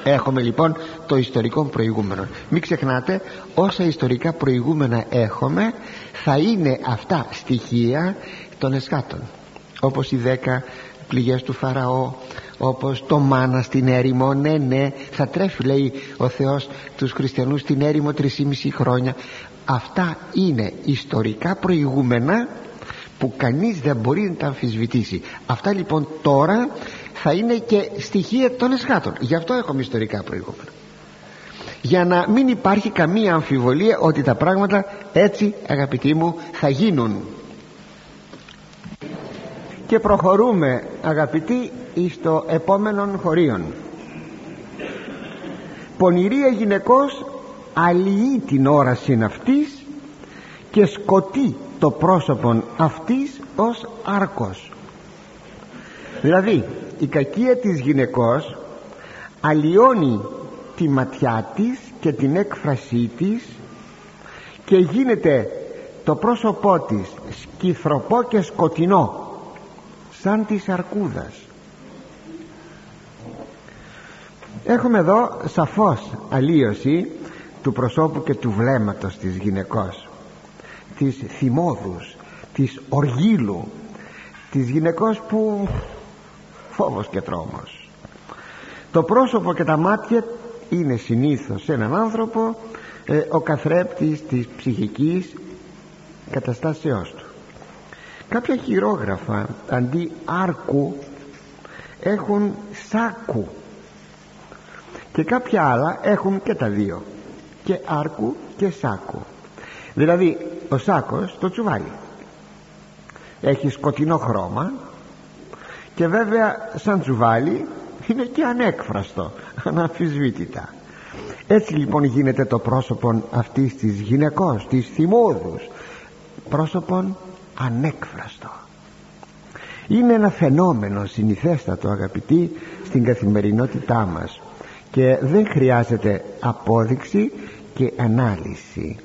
Έχουμε λοιπόν το ιστορικό προηγούμενο. Μην ξεχνάτε, όσα ιστορικά προηγούμενα έχουμε θα είναι αυτά στοιχεία των εσχάτων, όπως οι 10 πληγές του Φαραώ, όπως το μάνα στην έρημο. Ναι, θα τρέφει, λέει ο Θεός, τους χριστιανούς στην έρημο 3,5 χρόνια. Αυτά είναι ιστορικά προηγούμενα που κανείς δεν μπορεί να τα αμφισβητήσει. Αυτά λοιπόν τώρα θα είναι και στοιχεία των εσχάτων. Γι' αυτό έχουμε ιστορικά προηγούμενα, για να μην υπάρχει καμία αμφιβολία ότι τα πράγματα έτσι, αγαπητοί μου, θα γίνουν. Και προχωρούμε, αγαπητοί, στο επόμενον χωρίον. Πονηρία γυναικός αλλοιεί την όρασιν αυτής και σκοτεί το πρόσωπον αυτής ως άρκος. Δηλαδή η κακία της γυναικός αλλοιώνει τη ματιά της και την έκφρασή της και γίνεται το πρόσωπό της σκυθροπό και σκοτεινό, σαν της αρκούδας. Έχουμε εδώ σαφώς αλλοίωση του προσώπου και του βλέμματος της γυναικός, της θυμόδους, της οργύλου, της γυναικός που φόβος και τρόμος. Το πρόσωπο και τα μάτια είναι συνήθως σε έναν άνθρωπο ο καθρέπτης της ψυχικής καταστάσεώς του. Κάποια χειρόγραφα αντί άρκου έχουν σάκου και κάποια άλλα έχουν και τα δύο, και άρκου και σάκου. Δηλαδή ο σάκος, το τσουβάλι, έχει σκοτεινό χρώμα και βέβαια σαν τσουβάλι είναι και ανέκφραστο, αναμφισβήτητα. Έτσι λοιπόν γίνεται το πρόσωπον αυτής της γυναικός, της θυμόδους, πρόσωπον ανέκφραστο. Είναι ένα φαινόμενο συνηθέστατο, αγαπητοί, στην καθημερινότητά μας, και δεν χρειάζεται απόδειξη και ανάλυση,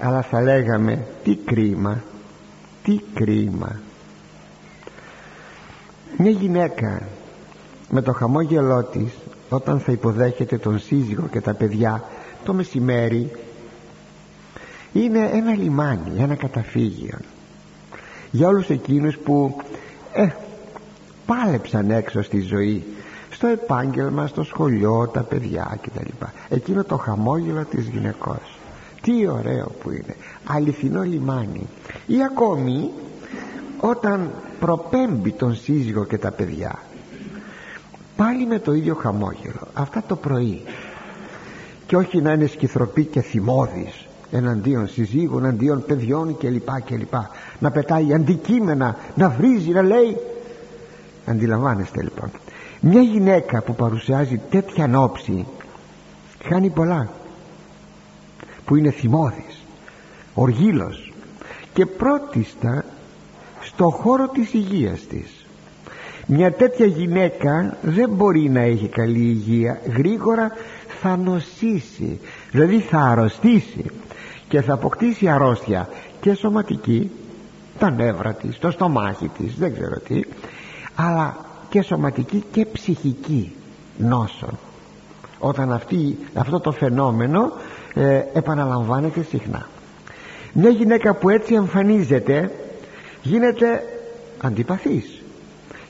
αλλά θα λέγαμε τι κρίμα, τι κρίμα. Μια γυναίκα με το χαμόγελό της, όταν θα υποδέχεται τον σύζυγο και τα παιδιά το μεσημέρι, είναι ένα λιμάνι, ένα καταφύγιο για όλους εκείνους που πάλεψαν έξω στη ζωή, στο επάγγελμα, στο σχολείο, τα παιδιά κτλ. Εκείνο το χαμόγελο της γυναικός, τι ωραίο που είναι, αληθινό λιμάνι. Ή ακόμη όταν προπέμπει τον σύζυγο και τα παιδιά, πάλι με το ίδιο χαμόγελο, αυτά το πρωί, και όχι να είναι σκυθροπή και θυμώδης εναντίον συζύγων, εναντίον παιδιών κλπ. Να πετάει αντικείμενα, να βρίζει, να λέει. Αντιλαμβάνεστε λοιπόν, μια γυναίκα που παρουσιάζει τέτοια νόψη χάνει πολλά, που είναι θυμώδης, οργύλος και πρώτιστα στο χώρο της υγείας της. Μια τέτοια γυναίκα δεν μπορεί να έχει καλή υγεία, γρήγορα θα νοσήσει, δηλαδή θα αρρωστήσει και θα αποκτήσει αρρώστια και σωματική, τα νεύρα της, το στομάχι της, δεν ξέρω τι, αλλά και σωματική και ψυχική νόσο, όταν αυτό το φαινόμενο επαναλαμβάνεται συχνά. Μια γυναίκα που έτσι εμφανίζεται γίνεται αντιπαθής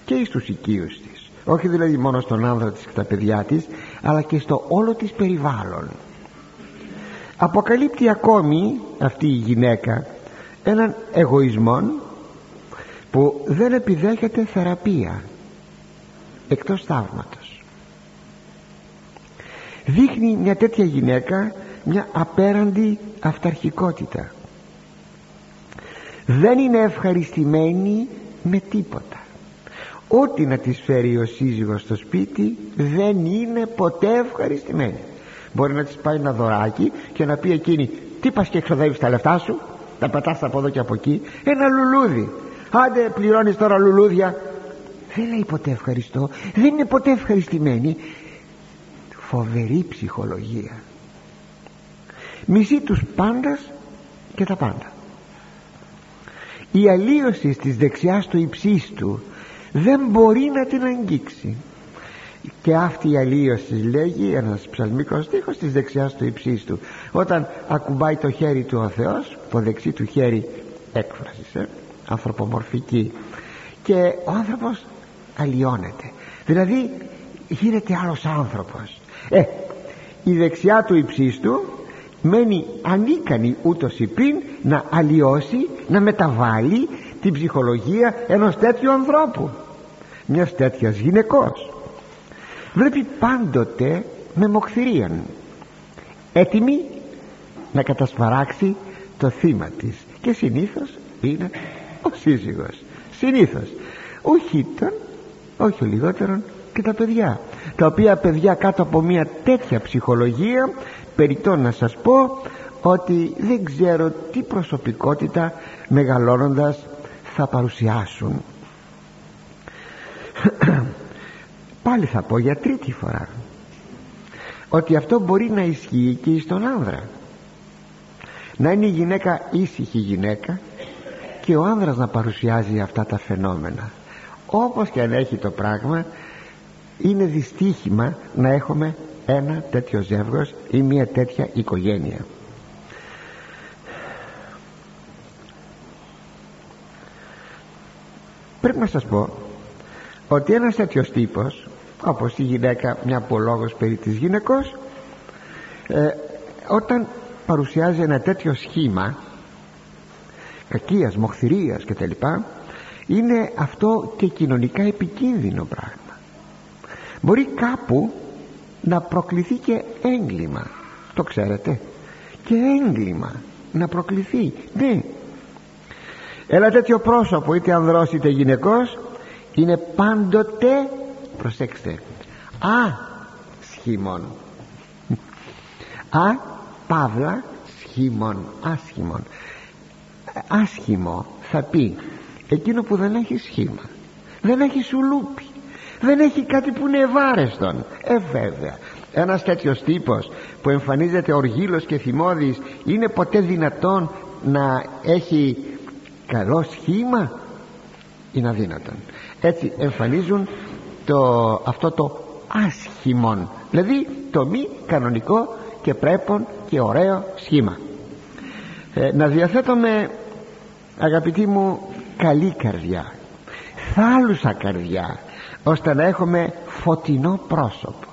και στους οικείους της, όχι δηλαδή μόνο στον άνδρα της και τα παιδιά της, αλλά και στο όλο της περιβάλλον. Αποκαλύπτει ακόμη αυτή η γυναίκα έναν εγωισμό που δεν επιδέχεται θεραπεία εκτός θαύματος. Δείχνει μια τέτοια γυναίκα μια απέραντη αυταρχικότητα. Δεν είναι ευχαριστημένη με τίποτα. Ό,τι να της φέρει ο σύζυγος στο σπίτι δεν είναι ποτέ ευχαριστημένη. Μπορεί να της πάει ένα δωράκι και να πει εκείνη, τι πας και εξοδεύεις τα λεφτά σου, τα πατάς από εδώ και από εκεί, ένα λουλούδι, άντε πληρώνεις τώρα λουλούδια. Δεν λέει ποτέ ευχαριστώ, δεν είναι ποτέ ευχαριστημένη. Φοβερή ψυχολογία. Μισεί τους πάντας και τα πάντα. Η αλλίωση της δεξιάς του υψίστου δεν μπορεί να την αγγίξει. Και αυτή η αλλίωση, λέγει ένας ψαλμικός στίχος, της δεξιάς του υψίστου, όταν ακουμπάει το χέρι του ο Θεός, το δεξί του χέρι, έκφραση ανθρωπομορφική, και ο άνθρωπος αλλοιώνεται, δηλαδή γίνεται άλλος άνθρωπος. Η δεξιά του υψίστου μένει ανίκανη ούτως υπήν να αλλοιώσει, να μεταβάλει την ψυχολογία ενός τέτοιου ανθρώπου, μιας τέτοιας γυναικός. Βλέπει πάντοτε με μοχθηρίαν, έτοιμη να κατασπαράξει το θύμα της, και συνήθως είναι ο σύζυγος, συνήθως, όχι τον, όχι λιγότερον και τα παιδιά, τα οποία παιδιά κάτω από μια τέτοια ψυχολογία, περιττό να σας πω ότι δεν ξέρω τι προσωπικότητα μεγαλώνοντας θα παρουσιάσουν. Πάλι θα πω για τρίτη φορά ότι αυτό μπορεί να ισχύει και στον άνδρα. Να είναι η γυναίκα ήσυχη γυναίκα και ο άνδρας να παρουσιάζει αυτά τα φαινόμενα. Όπως και αν έχει το πράγμα, είναι δυστύχημα να έχουμε ένα τέτοιο ζεύγος ή μια τέτοια οικογένεια. Πρέπει να σας πω ότι ένας τέτοιος τύπος, όπως η γυναίκα, μια που ο λόγος περί της γυναικός, όταν παρουσιάζει ένα τέτοιο σχήμα κακίας, μοχθηρίας κτλ, είναι αυτό και κοινωνικά επικίνδυνο πράγμα. Μπορεί κάπου να προκληθεί και έγκλημα, το ξέρετε, και έγκλημα να προκληθεί, ναι. Ένα τέτοιο πρόσωπο, είτε ανδρός είτε γυναικός, είναι πάντοτε, προσέξτε, ασχήμων, παύλα σχήμων, άσχημον. Άσχημο θα πει εκείνο που δεν έχει σχήμα, δεν έχει σουλούπι, δεν έχει κάτι που είναι ευάρεστον. Βέβαια, ένας τέτοιος τύπος που εμφανίζεται οργύλος και θυμώδης, είναι ποτέ δυνατόν να έχει καλό σχήμα? Είναι αδύνατον. Έτσι εμφανίζουν αυτό το άσχημον, δηλαδή το μη κανονικό και πρέπον και ωραίο σχήμα. Να διαθέτουμε, αγαπητοί μου, καλή καρδιά, θάλουσσα καρδιά, ώστε να έχουμε φωτεινό πρόσωπο.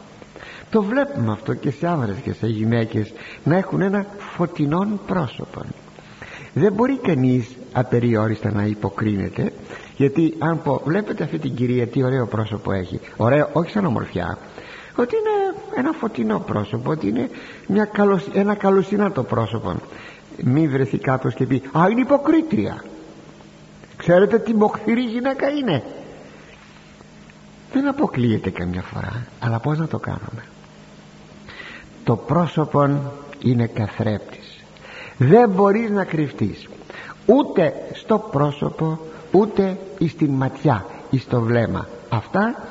Το βλέπουμε αυτό και σε άνδρες και σε γυναίκες, να έχουν ένα φωτεινό πρόσωπο. Δεν μπορεί κανείς απεριόριστα να υποκρίνεται, γιατί αν πω, βλέπετε αυτή την κυρία τι ωραίο πρόσωπο έχει, ωραίο όχι σαν ομορφιά, ότι είναι ένα φωτεινό πρόσωπο, ότι είναι ένα καλοσυνάτο πρόσωπο. Μην βρεθεί κάποιος και πει, α, είναι υποκρίτρια. Ξέρετε τι μοχθηρή γυναίκα είναι? Δεν αποκλείεται καμιά φορά, αλλά πώς να το κάνουμε? Το πρόσωπον είναι καθρέπτης. Δεν μπορείς να κρυφτείς, ούτε στο πρόσωπο, ούτε στην ματιά, στο βλέμμα. Αυτά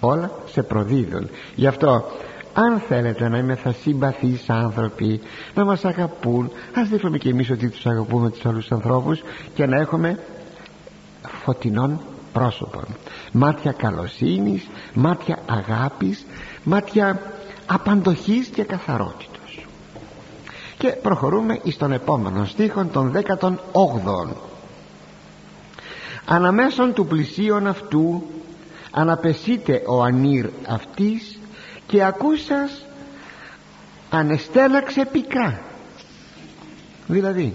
όλα σε προδίδουν. Γι' αυτό, αν θέλετε να είμαστε συμπαθείς άνθρωποι, να μας αγαπούν, ας δείχνουμε και εμείς ότι τους αγαπούμε τους άλλους ανθρώπους, και να έχουμε φωτεινών πρόσωπων, μάτια καλοσύνης, μάτια αγάπης, μάτια απαντοχής και καθαρότητος. Και προχωρούμε στον επόμενο στίχο, τον 18. Αναμέσων του πλησίον αυτού αναπεσείται ο ανήρ αυτής, και ακούσας ανεστέλαξε πικρά. Δηλαδή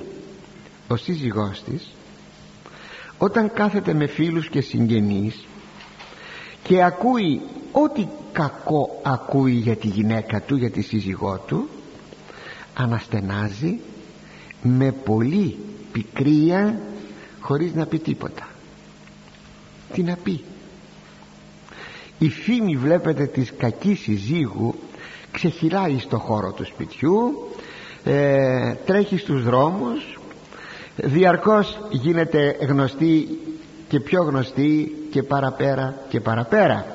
ο σύζυγός της, όταν κάθεται με φίλους και συγγενείς και ακούει ό,τι κακό ακούει για τη γυναίκα του, για τη σύζυγό του, αναστενάζει με πολύ πικρία, χωρίς να πει τίποτα. Τι να πει? Η φήμη, βλέπετε, της κακής συζύγου ξεχυλάει στο χώρο του σπιτιού, τρέχει στους δρόμους, διαρκώς γίνεται γνωστή και πιο γνωστή και παραπέρα και παραπέρα.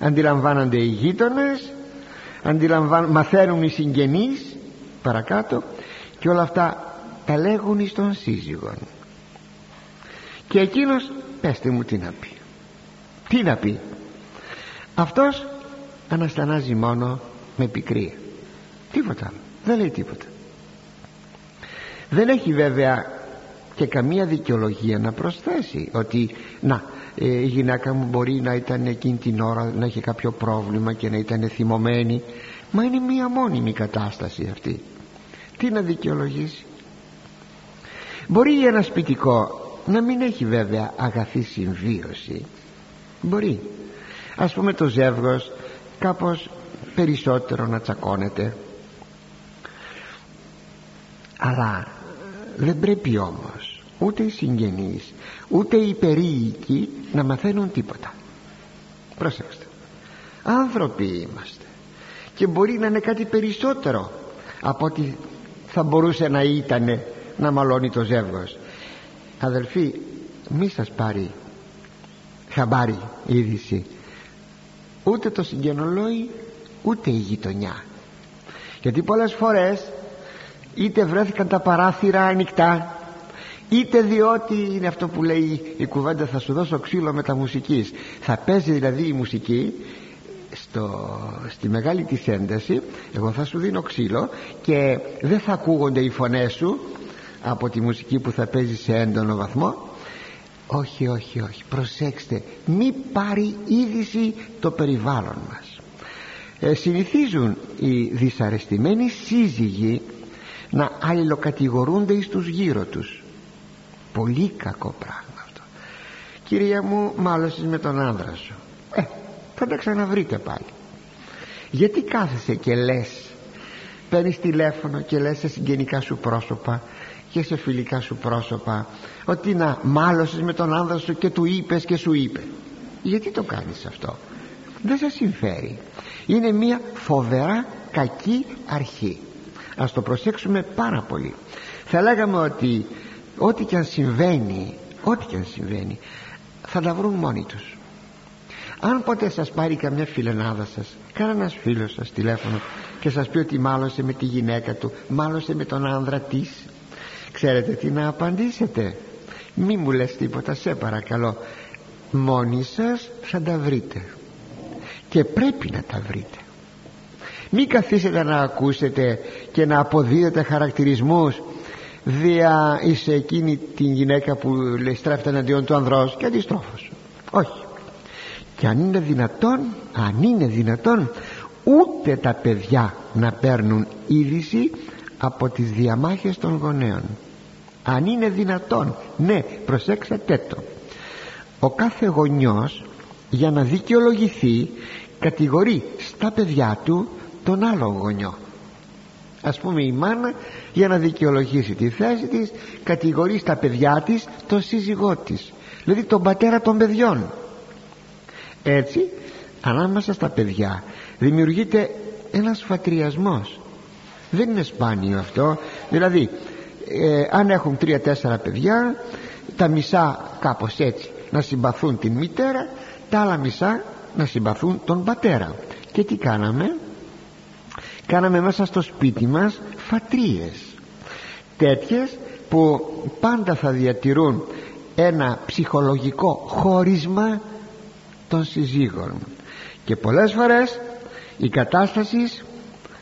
Αντιλαμβάνονται οι γείτονες, μαθαίνουν οι συγγενείς παρακάτω, και όλα αυτά τα λέγουν εις τον σύζυγον. Και εκείνος, πέστε μου, τι να πει? Τι να πει? Αυτός αναστανάζει μόνο με πικρία, τίποτα, δεν λέει τίποτα. Δεν έχει βέβαια και καμία δικαιολογία να προσθέσει ότι να, η γυναίκα μου μπορεί να ήταν εκείνη την ώρα να είχε κάποιο πρόβλημα και να ήταν θυμωμένη. Μα είναι μία μόνιμη κατάσταση αυτή, τι να δικαιολογήσει? Μπορεί ένα σπιτικό να μην έχει βέβαια αγαθή συμβίωση, μπορεί, ας πούμε, το ζεύγος κάπως περισσότερο να τσακώνεται, αλλά δεν πρέπει όμως ούτε οι συγγενείς ούτε οι περίοικοι να μαθαίνουν τίποτα. Προσέξτε, άνθρωποι είμαστε και μπορεί να είναι κάτι περισσότερο από ότι θα μπορούσε να ήταν να μαλώνει το ζεύγος. Αδελφοί, μη σας πάρει χαμπάρι η είδηση, ούτε το συγγενολόι ούτε η γειτονιά, γιατί πολλές φορές είτε βρέθηκαν τα παράθυρα ανοιχτά, είτε διότι είναι αυτό που λέει η κουβέντα, θα σου δώσω ξύλο με τα μουσικής. Θα παίζει δηλαδή η μουσική στη μεγάλη της ένταση, εγώ θα σου δίνω ξύλο, και δεν θα ακούγονται οι φωνές σου από τη μουσική που θα παίζει σε έντονο βαθμό. Όχι, όχι, όχι, προσέξτε, μη πάρει είδηση το περιβάλλον μας. Συνηθίζουν οι δυσαρεστημένοι σύζυγοι να αλληλοκατηγορούνται εις τους γύρω τους. Πολύ κακό πράγμα αυτό. Κυρία μου, μάλωσες με τον άνδρα σου, θα τα ξαναβρείτε πάλι. Γιατί κάθεσαι και λες, παίρνεις τηλέφωνο και λες σε συγγενικά σου πρόσωπα και σε φιλικά σου πρόσωπα ότι να, μάλωσες με τον άνδρα σου και του είπες και σου είπε? Γιατί το κάνεις αυτό? Δεν σε συμφέρει. Είναι μια φοβερά κακή αρχή. Ας το προσέξουμε πάρα πολύ. Θα λέγαμε ότι ό,τι και αν συμβαίνει, θα τα βρουν μόνοι τους. Αν ποτέ σας πάρει καμιά φιλενάδα σας, κανένας φίλος σας τηλέφωνο και σας πει ότι μάλωσε με τη γυναίκα του, μάλωσε με τον άνδρα της, ξέρετε τι να απαντήσετε? Μη μου λες τίποτα, σε παρακαλώ. Μόνοι σας θα τα βρείτε, και πρέπει να τα βρείτε. Μη καθίσετε να ακούσετε και να αποδίδετε χαρακτηρισμούς δια εις εκείνη την γυναίκα που στρέφεται εναντίον του ανδρός και αντιστρόφως. Όχι. Και αν είναι δυνατόν, ούτε τα παιδιά να παίρνουν είδηση από τις διαμάχες των γονέων. Αν είναι δυνατόν, ναι, προσέξτε το. Ο κάθε γονιός, για να δικαιολογηθεί, κατηγορεί στα παιδιά του τον άλλο γονιό. Ας πούμε η μάνα, για να δικαιολογήσει τη θέση της, κατηγορεί στα παιδιά της τον σύζυγό της, δηλαδή τον πατέρα των παιδιών. Έτσι ανάμεσα στα παιδιά δημιουργείται ένας φατριασμός. Δεν είναι σπάνιο αυτό. Δηλαδή αν έχουν 3-4 παιδιά, τα μισά κάπως έτσι να συμπαθούν την μητέρα, τα άλλα μισά να συμπαθούν τον πατέρα. Και τι κάναμε? Κάναμε μέσα στο σπίτι μας φατρίες, τέτοιες που πάντα θα διατηρούν ένα ψυχολογικό χώρισμα των συζύγων. Και πολλές φορές η κατάσταση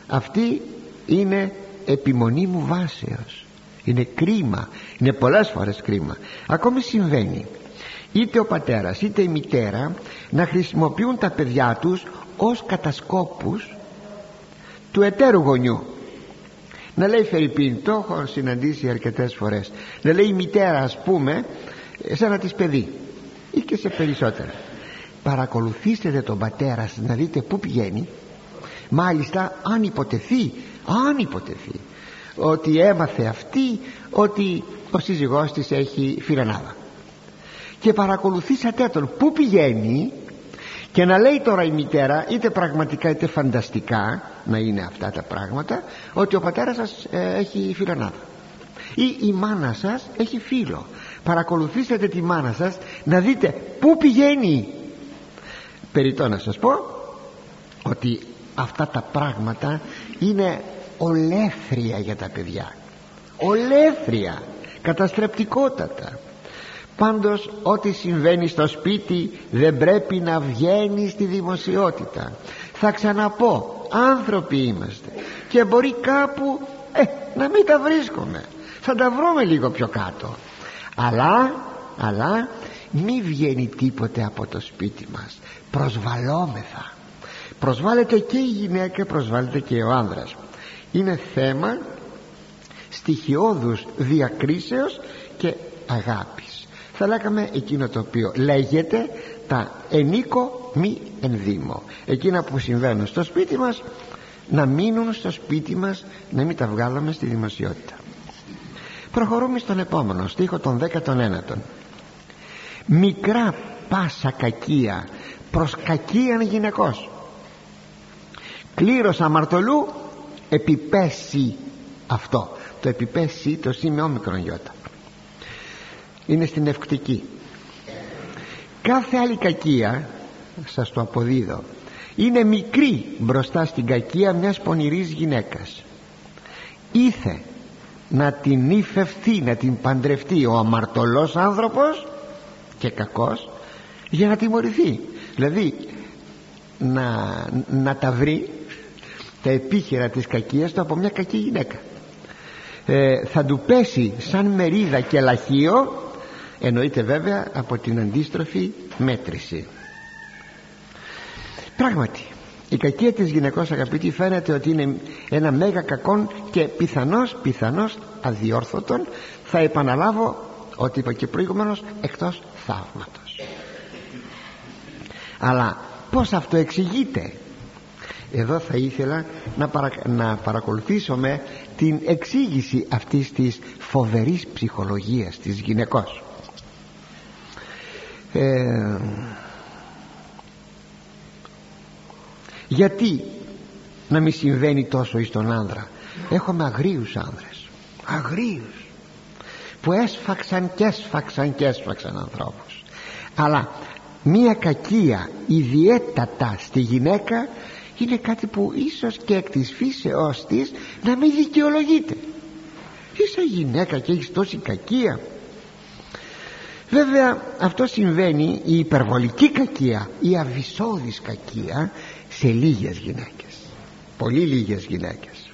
αυτή είναι επιμονή μου βάσεως. Είναι κρίμα, είναι πολλές φορές κρίμα. Ακόμη συμβαίνει είτε ο πατέρας είτε η μητέρα να χρησιμοποιούν τα παιδιά τους ως κατασκόπους του εταίρου γονιού. Να λέει φερειπίν, το έχω συναντήσει αρκετές φορές, να λέει η μητέρα, ας πούμε, σαν να της παιδί ή και σε περισσότερα, παρακολουθήστε τον πατέρα σας να δείτε πού πηγαίνει. Μάλιστα αν υποτεθεί, ότι έμαθε αυτή ότι ο σύζυγός της έχει φιλενάδα, και παρακολουθήσατε τον πού πηγαίνει, και να λέει τώρα η μητέρα, είτε πραγματικά είτε φανταστικά να είναι αυτά τα πράγματα, ότι ο πατέρας σας έχει φιλενάδα, ή η μάνα σας έχει φίλο. Παρακολουθήσατε τη μάνα σας να δείτε πού πηγαίνει. Περιττό να σας πω ότι αυτά τα πράγματα είναι ολέθρια για τα παιδιά, ολέθρια, καταστρεπτικότατα. Πάντως ό,τι συμβαίνει στο σπίτι δεν πρέπει να βγαίνει στη δημοσιότητα. Θα ξαναπώ, άνθρωποι είμαστε και μπορεί κάπου να μην τα βρίσκουμε, θα τα βρούμε λίγο πιο κάτω, αλλά μη βγαίνει τίποτε από το σπίτι μας. Προσβαλόμεθα, προσβάλλεται και η γυναίκα, προσβάλλεται και ο άνδρας. Είναι θέμα στοιχειώδους διακρίσεως και αγάπης. Θα λέγαμε εκείνο το οποίο λέγεται τα ενίκο μη ενδύμω. Εκείνα που συμβαίνουν στο σπίτι μας να μείνουν στο σπίτι μας, να μην τα βγάλουμε στη δημοσιότητα. Προχωρούμε στον επόμενο στίχο, τον 19ο. Μικρά πάσα κακία προς κακίαν γυναικός, κλήρος αμαρτωλού επιπέσει. Αυτό το επιπέσει, το σήμε όμικρον γιώτα, είναι στην ευκτική. Κάθε άλλη κακία, σας το αποδίδω, είναι μικρή μπροστά στην κακία μιας πονηρής γυναίκας. Ήθε να την υφευθεί, να την παντρευτεί ο αμαρτωλός άνθρωπος και κακός, για να τιμωρηθεί. Δηλαδή να τα βρει τα επίχειρα της κακίας του από μια κακή γυναίκα. Θα του πέσει σαν μερίδα και λαχείο, εννοείται βέβαια από την αντίστροφη μέτρηση. Πράγματι η κακία της γυναικός, αγαπητοί, φαίνεται ότι είναι ένα μέγα κακόν και πιθανώς αδιόρθωτον. Θα επαναλάβω ότι είπα και προηγουμένως, εκτός θαύματος. Αλλά πώς αυτό εξηγείται? Εδώ θα ήθελα να παρακολουθήσουμε την εξήγηση αυτής της φοβερής ψυχολογίας της γυναικός. Γιατί να μην συμβαίνει τόσο εις τον άνδρα? Έχουμε αγρίους άνδρες, αγρίους, που έσφαξαν και έσφαξαν ανθρώπους. Αλλά μία κακία ιδιαίτατα στη γυναίκα είναι κάτι που ίσως και εκ της φύσεώς της να μην δικαιολογείται. Είσαι γυναίκα και έχεις τόση κακία. Βέβαια αυτό συμβαίνει, η υπερβολική κακία, η αβυσώδης κακία, σε λίγες γυναίκες, πολύ λίγες γυναίκες.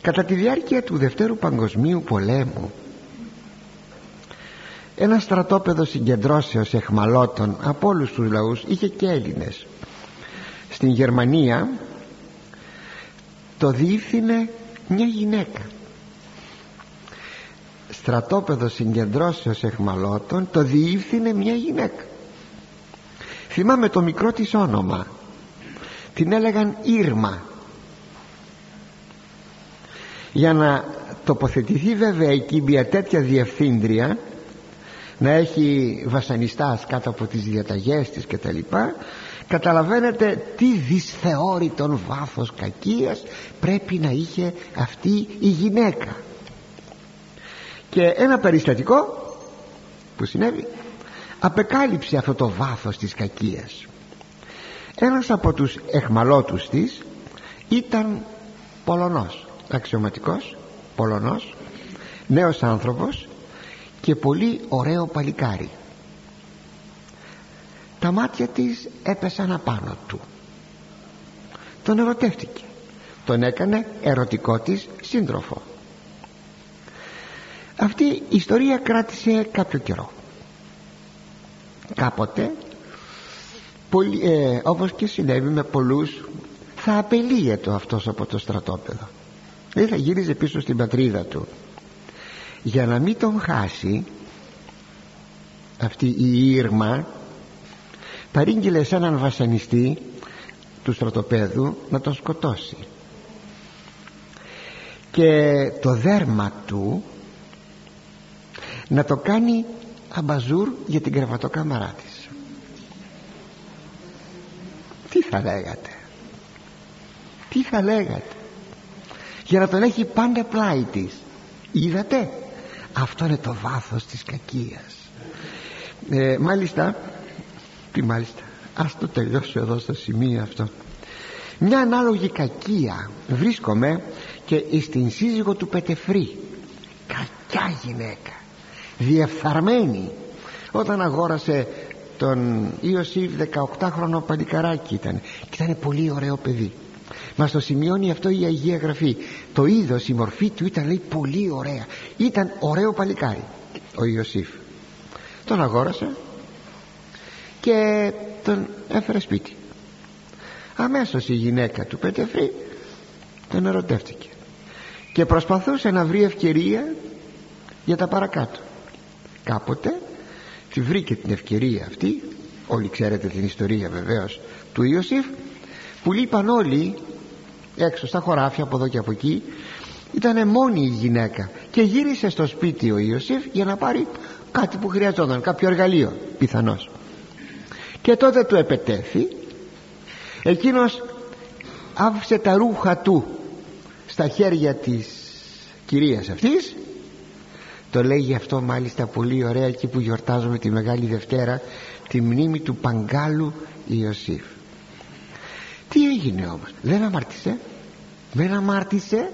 Κατά τη διάρκεια του Δευτέρου Παγκοσμίου Πολέμου, ένα στρατόπεδο συγκεντρώσεως εχμαλώτων από όλους τους λαούς, είχε και Έλληνες, στην Γερμανία, το διεύθυνε μια γυναίκα. Στρατόπεδο συγκεντρώσεως εχμαλώτων το διεύθυνε μια γυναίκα. Θυμάμαι το μικρό της όνομα, την έλεγαν Ήρμα. Για να τοποθετηθεί βέβαια εκεί μια τέτοια διευθύντρια, να έχει βασανιστάς κάτω από τις διαταγές της και τα λοιπά, καταλαβαίνετε τι δυσθεώρητον βάθος κακίας πρέπει να είχε αυτή η γυναίκα. Και ένα περιστατικό που συνέβη απεκάλυψε αυτό το βάθος της κακίας. Ένας από τους εχμαλώτους της ήταν Πολωνός, αξιωματικός Πολωνός, νέος άνθρωπος και πολύ ωραίο παλικάρι. Τα μάτια της έπεσαν απάνω του. Τον ερωτεύτηκε. Τον έκανε ερωτικό της σύντροφο. Αυτή η ιστορία κράτησε κάποιο καιρό. Κάποτε, όπως και συνέβη με πολλούς, θα απελύεται αυτός από το στρατόπεδο. Δεν θα γύριζε πίσω στην πατρίδα του. Για να μην τον χάσει, αυτή η Ήρμα παρήγγειλε σε έναν βασανιστή του στρατοπέδου να τον σκοτώσει. Και το δέρμα του να το κάνει αμπαζούρ για την κρεβατοκάμαρά της. Τι θα λέγατε? Τι θα λέγατε? Για να τον έχει πάντα πλάι της. Είδατε? Αυτό είναι το βάθος της κακίας. Μάλιστα, ας το τελειώσω εδώ στο σημείο αυτό. Μια ανάλογη κακία βρίσκομαι και στην σύζυγο του Πετεφρή. Κακιά γυναίκα, διεφθαρμένη. Όταν αγόρασε τον Ιωσήφ, 18χρονο παλικαράκι ήταν, και ήταν πολύ ωραίο παιδί. Μας το σημειώνει αυτό η Αγία Γραφή. Το είδος, η μορφή του ήταν, λέει, πολύ ωραία. Ήταν ωραίο παλικάρι ο Ιωσήφ. Τον αγόρασε και τον έφερε σπίτι. Αμέσως η γυναίκα του Πετεφρή τον ερωτεύτηκε και προσπαθούσε να βρει ευκαιρία για τα παρακάτω. Κάποτε τη βρήκε την ευκαιρία αυτή. Όλοι ξέρετε την ιστορία βεβαίως του Ιωσήφ, που λείπαν όλοι έξω στα χωράφια από εδώ και από εκεί. Ήτανε μόνη η γυναίκα και γύρισε στο σπίτι ο Ιωσήφ για να πάρει κάτι που χρειαζόταν, κάποιο εργαλείο πιθανώς. Και τότε του επετέθη. Εκείνος άφησε τα ρούχα του στα χέρια της κυρίας αυτής. Το λέγει αυτό μάλιστα πολύ ωραία εκεί που γιορτάζουμε τη Μεγάλη Δευτέρα, τη μνήμη του Παγκάλου Ιωσήφ. Τι έγινε όμως? Δεν αμάρτησε. Δεν αμάρτησε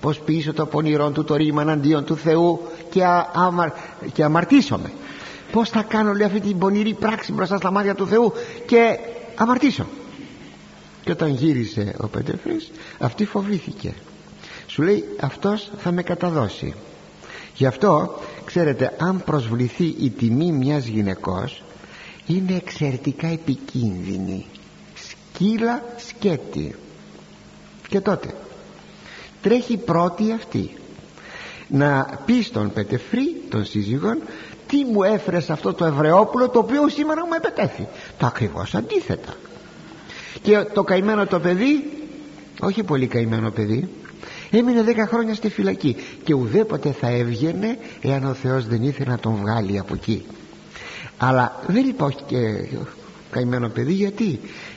πως πίσω το πονηρόν του το ρήμα εναντίον του Θεού και αμαρτήσομαι. Πως θα κάνω, λέει, αυτή την πονηρή πράξη μπροστά στα μάτια του Θεού και αμαρτήσω? Και όταν γύρισε ο Πετεφρής, αυτή φοβήθηκε. Σου λέει, αυτός θα με καταδώσει. Γι' αυτό ξέρετε, αν προσβληθεί η τιμή μιας γυναικός, είναι εξαιρετικά επικίνδυνη. Σκύλα σκέτη. Και τότε τρέχει πρώτη αυτή να πει στον Πετεφρή, τον σύζυγον, τι μου έφερε αυτό το Εβραιόπουλο το οποίο σήμερα μου επετέθη? Το ακριβώς αντίθετα. Και το καημένο το παιδί, όχι πολύ καημένο παιδί, έμεινε 10 χρόνια στη φυλακή και ουδέποτε θα έβγαινε εάν ο Θεός δεν ήθελε να τον βγάλει από εκεί. Αλλά δεν υπάρχει και καημένο παιδί,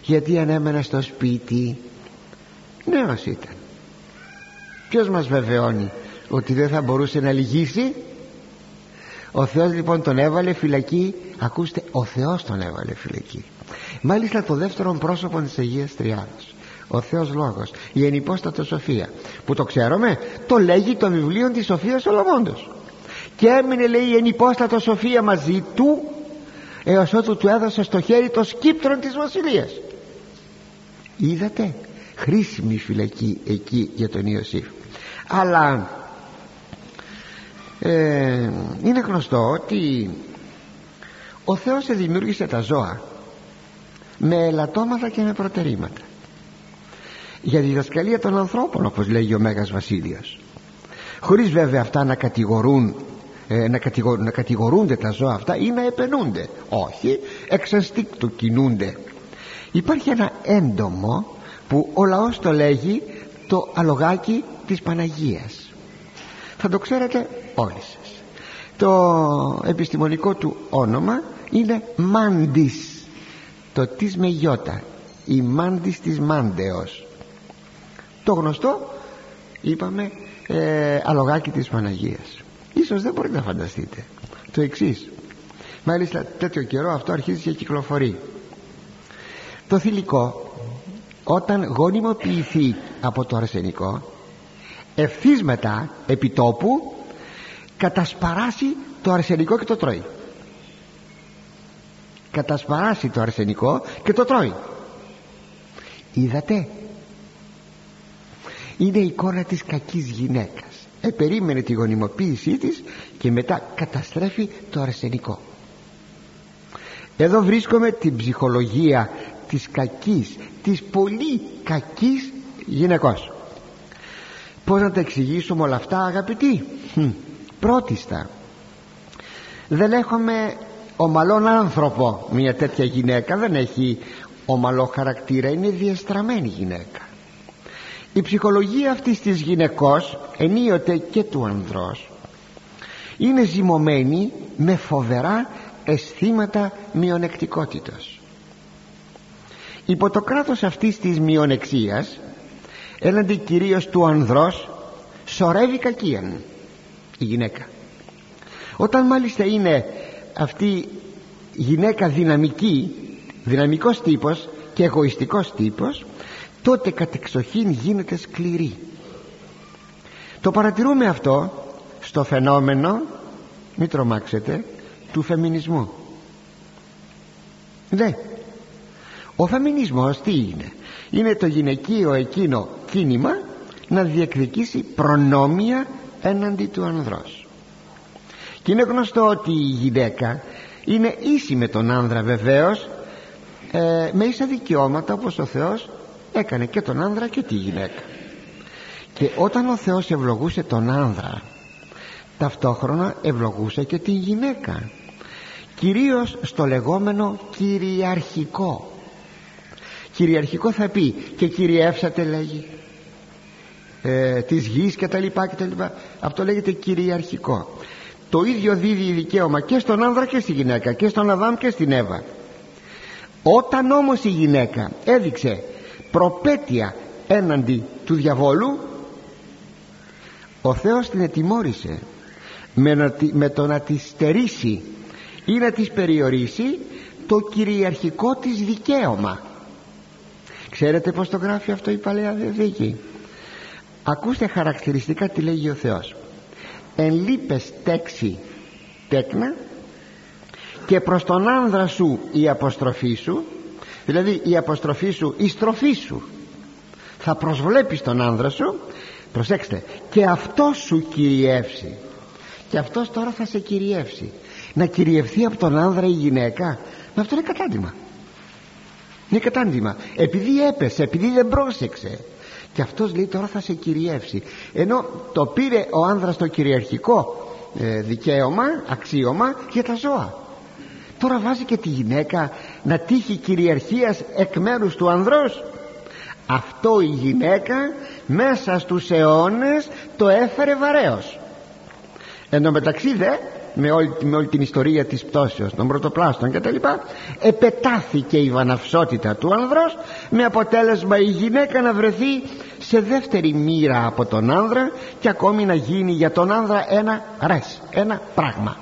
γιατί ανέμενε στο σπίτι. Νέος ήταν. Ποιος μας βεβαιώνει ότι δεν θα μπορούσε να λυγίσει? Ο Θεός λοιπόν τον έβαλε φυλακή. Ακούστε, ο Θεός τον έβαλε φυλακή. Μάλιστα το δεύτερο πρόσωπο της Αγίας Τριάδας, ο Θεός Λόγος, η ενυπόστατο Σοφία, που το ξέρουμε, το λέγει το βιβλίο της Σοφίας Σολομόντος. Και έμεινε, λέει, η ενυπόστατο Σοφία μαζί του έως ότου του έδωσε στο χέρι το σκύπτρον της βασιλείας. Είδατε, χρήσιμη φυλακή εκεί για τον Ιωσήφ. Αλλά είναι γνωστό ότι ο Θεός δημιούργησε τα ζώα με ελαττώματα και με προτερήματα για διδασκαλία των ανθρώπων, όπως λέγει ο Μέγας Βασίλειος, χωρίς βέβαια αυτά να κατηγορούν, να κατηγορούνται τα ζώα αυτά ή να επαινούνται. Όχι, εξαστίκτου κινούνται. Υπάρχει ένα έντομο που ο λαός το λέγει το αλογάκι της Παναγίας. Θα το ξέρετε όλοι σας. Το επιστημονικό του όνομα είναι Μάντις, το της με γιώτα, η Μάντις της Μάντεος. Το γνωστό, είπαμε, αλογάκι της Παναγίας. Ίσως δεν μπορείτε να φανταστείτε το εξής. Μάλιστα τέτοιο καιρό αυτό αρχίζει και κυκλοφορεί. Το θηλυκό όταν γονιμοποιηθεί από το αρσενικό, ευθύς μετά επί τόπου κατασπαράσει το αρσενικό και το τρώει. Κατασπαράσει το αρσενικό και το τρώει. Είδατε, είναι η εικόνα της κακής γυναίκας. Επερίμενε τη γονιμοποίησή της και μετά καταστρέφει το αρσενικό. Εδώ βρίσκουμε την ψυχολογία της κακής, της πολύ κακής γυναικός. Πώς να τα εξηγήσουμε όλα αυτά, αγαπητοί? Πρώτιστα, δεν έχουμε ομαλόν άνθρωπο. Μια τέτοια γυναίκα δεν έχει ομαλό χαρακτήρα, είναι διεστραμμένη γυναίκα. Η ψυχολογία αυτής της γυναικός, ενίοτε και του ανδρός, είναι ζυμωμένη με φοβερά αισθήματα μειονεκτικότητος. Υπό το κράτος αυτής της μειονεξίας, έναντι κυρίως του ανδρός, σωρεύει κακίαν η γυναίκα. Όταν μάλιστα είναι αυτή γυναίκα δυναμική, δυναμικός τύπος και εγωιστικός τύπος, τότε κατεξοχήν γίνεται σκληρή. Το παρατηρούμε αυτό στο φαινόμενο, μην τρομάξετε, του φεμινισμού. Ναι. Ο φεμινισμός τι είναι? Είναι το γυναικείο εκείνο κίνημα να διεκδικήσει προνόμια έναντι του ανδρός. Και είναι γνωστό ότι η γυναίκα είναι ίση με τον άνδρα βεβαίως, με ίσα δικαιώματα, όπως ο Θεός έκανε και τον άνδρα και τη γυναίκα. Και όταν ο Θεός ευλογούσε τον άνδρα, ταυτόχρονα ευλογούσε και τη γυναίκα, κυρίως στο λεγόμενο κυριαρχικό. Κυριαρχικό θα πει, και κυριεύσατε, λέγει, της γης και τα λοιπά και τα λοιπά. Αυτό λέγεται κυριαρχικό. Το ίδιο δίδει δικαίωμα και στον άνδρα και στη γυναίκα, και στον Αδάμ και στην Εύα. Όταν όμως η γυναίκα έδειξε προπέτεια έναντι του διαβόλου, ο Θεός την ετιμώρησε με το να τη στερήσει ή να της περιορίσει το κυριαρχικό της δικαίωμα. Ξέρετε πως το γράφει αυτό η Παλαιά Διαθήκη? Ακούστε χαρακτηριστικά τι λέγει ο Θεός: εν λείπες τέξη τέκνα, και προς τον άνδρα σου η αποστροφή σου, δηλαδή η αποστροφή σου, η στροφή σου, θα προσβλέπεις τον άνδρα σου, προσέξτε, και αυτό σου κυριεύσει. Και αυτός τώρα θα σε κυριεύσει. Να κυριευθεί από τον άνδρα η γυναίκα, με αυτό είναι κατάντημα. Είναι κατάντημα, επειδή έπεσε, επειδή δεν πρόσεξε. Και αυτός λέει τώρα θα σε κυριεύσει. Ενώ το πήρε ο άνδρας το κυριαρχικό δικαίωμα, αξίωμα για τα ζώα. Τώρα βάζει και τη γυναίκα να τύχει κυριαρχίας εκ μέρους του ανδρός. Αυτό η γυναίκα μέσα στους αιώνες το έφερε βαρέως. Ενώ μεταξύ δε, με όλη την ιστορία της πτώσεως των πρωτοπλάστων και τα λοιπά, επετάθηκε η βαναυσότητα του ανδρός, με αποτέλεσμα η γυναίκα να βρεθεί σε δεύτερη μοίρα από τον άνδρα και ακόμη να γίνει για τον άνδρα ένα πράγμα.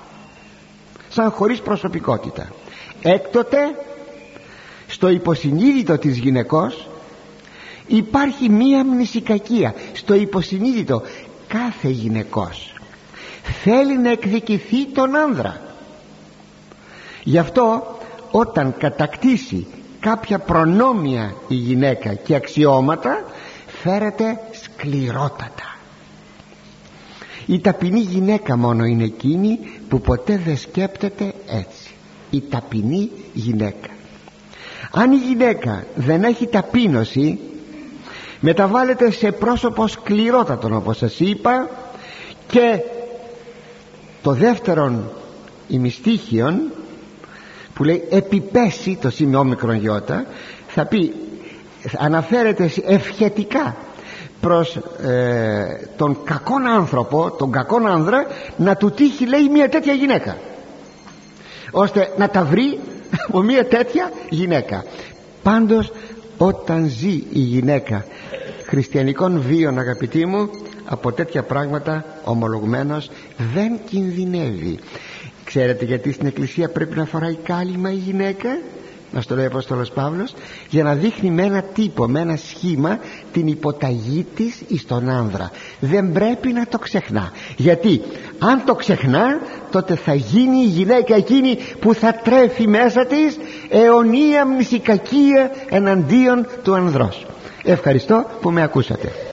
σαν χωρίς προσωπικότητα. Έκτοτε στο υποσυνείδητο της γυναικός υπάρχει μία μνησικακία. Στο υποσυνείδητο κάθε γυναικός θέλει να εκδικηθεί τον άνδρα. Γι' αυτό όταν κατακτήσει κάποια προνόμια η γυναίκα και αξιώματα, φέρεται σκληρότατα. Η ταπεινή γυναίκα μόνο είναι εκείνη που ποτέ δεν σκέπτεται έτσι. Η ταπεινή γυναίκα. Αν η γυναίκα δεν έχει ταπείνωση, μεταβάλλεται σε πρόσωπο σκληρότατον, όπως σας είπα. Και το δεύτερον ημιστίχιον, που λέει επιπέσει, το σήμα όμικρον γιώτα, θα πει, αναφέρεται ευχετικά προς τον κακόν άνθρωπο, τον κακόν άνδρα, να του τύχει, λέει, μια τέτοια γυναίκα, ώστε να τα βρει από μια τέτοια γυναίκα. Πάντως όταν ζει η γυναίκα χριστιανικών βίων, αγαπητοί μου, από τέτοια πράγματα ομολογουμένως δεν κινδυνεύει. Ξέρετε γιατί στην εκκλησία πρέπει να φοράει κάλυμα η γυναίκα, μας το λέει ο Απόστολος Παύλος, για να δείχνει με ένα τύπο, με ένα σχήμα, την υποταγή της εις τον άνδρα. Δεν πρέπει να το ξεχνά, γιατί αν το ξεχνά, τότε θα γίνει η γυναίκα εκείνη που θα τρέφει μέσα της αιωνία μνησικακία εναντίον του ανδρός. Ευχαριστώ που με ακούσατε.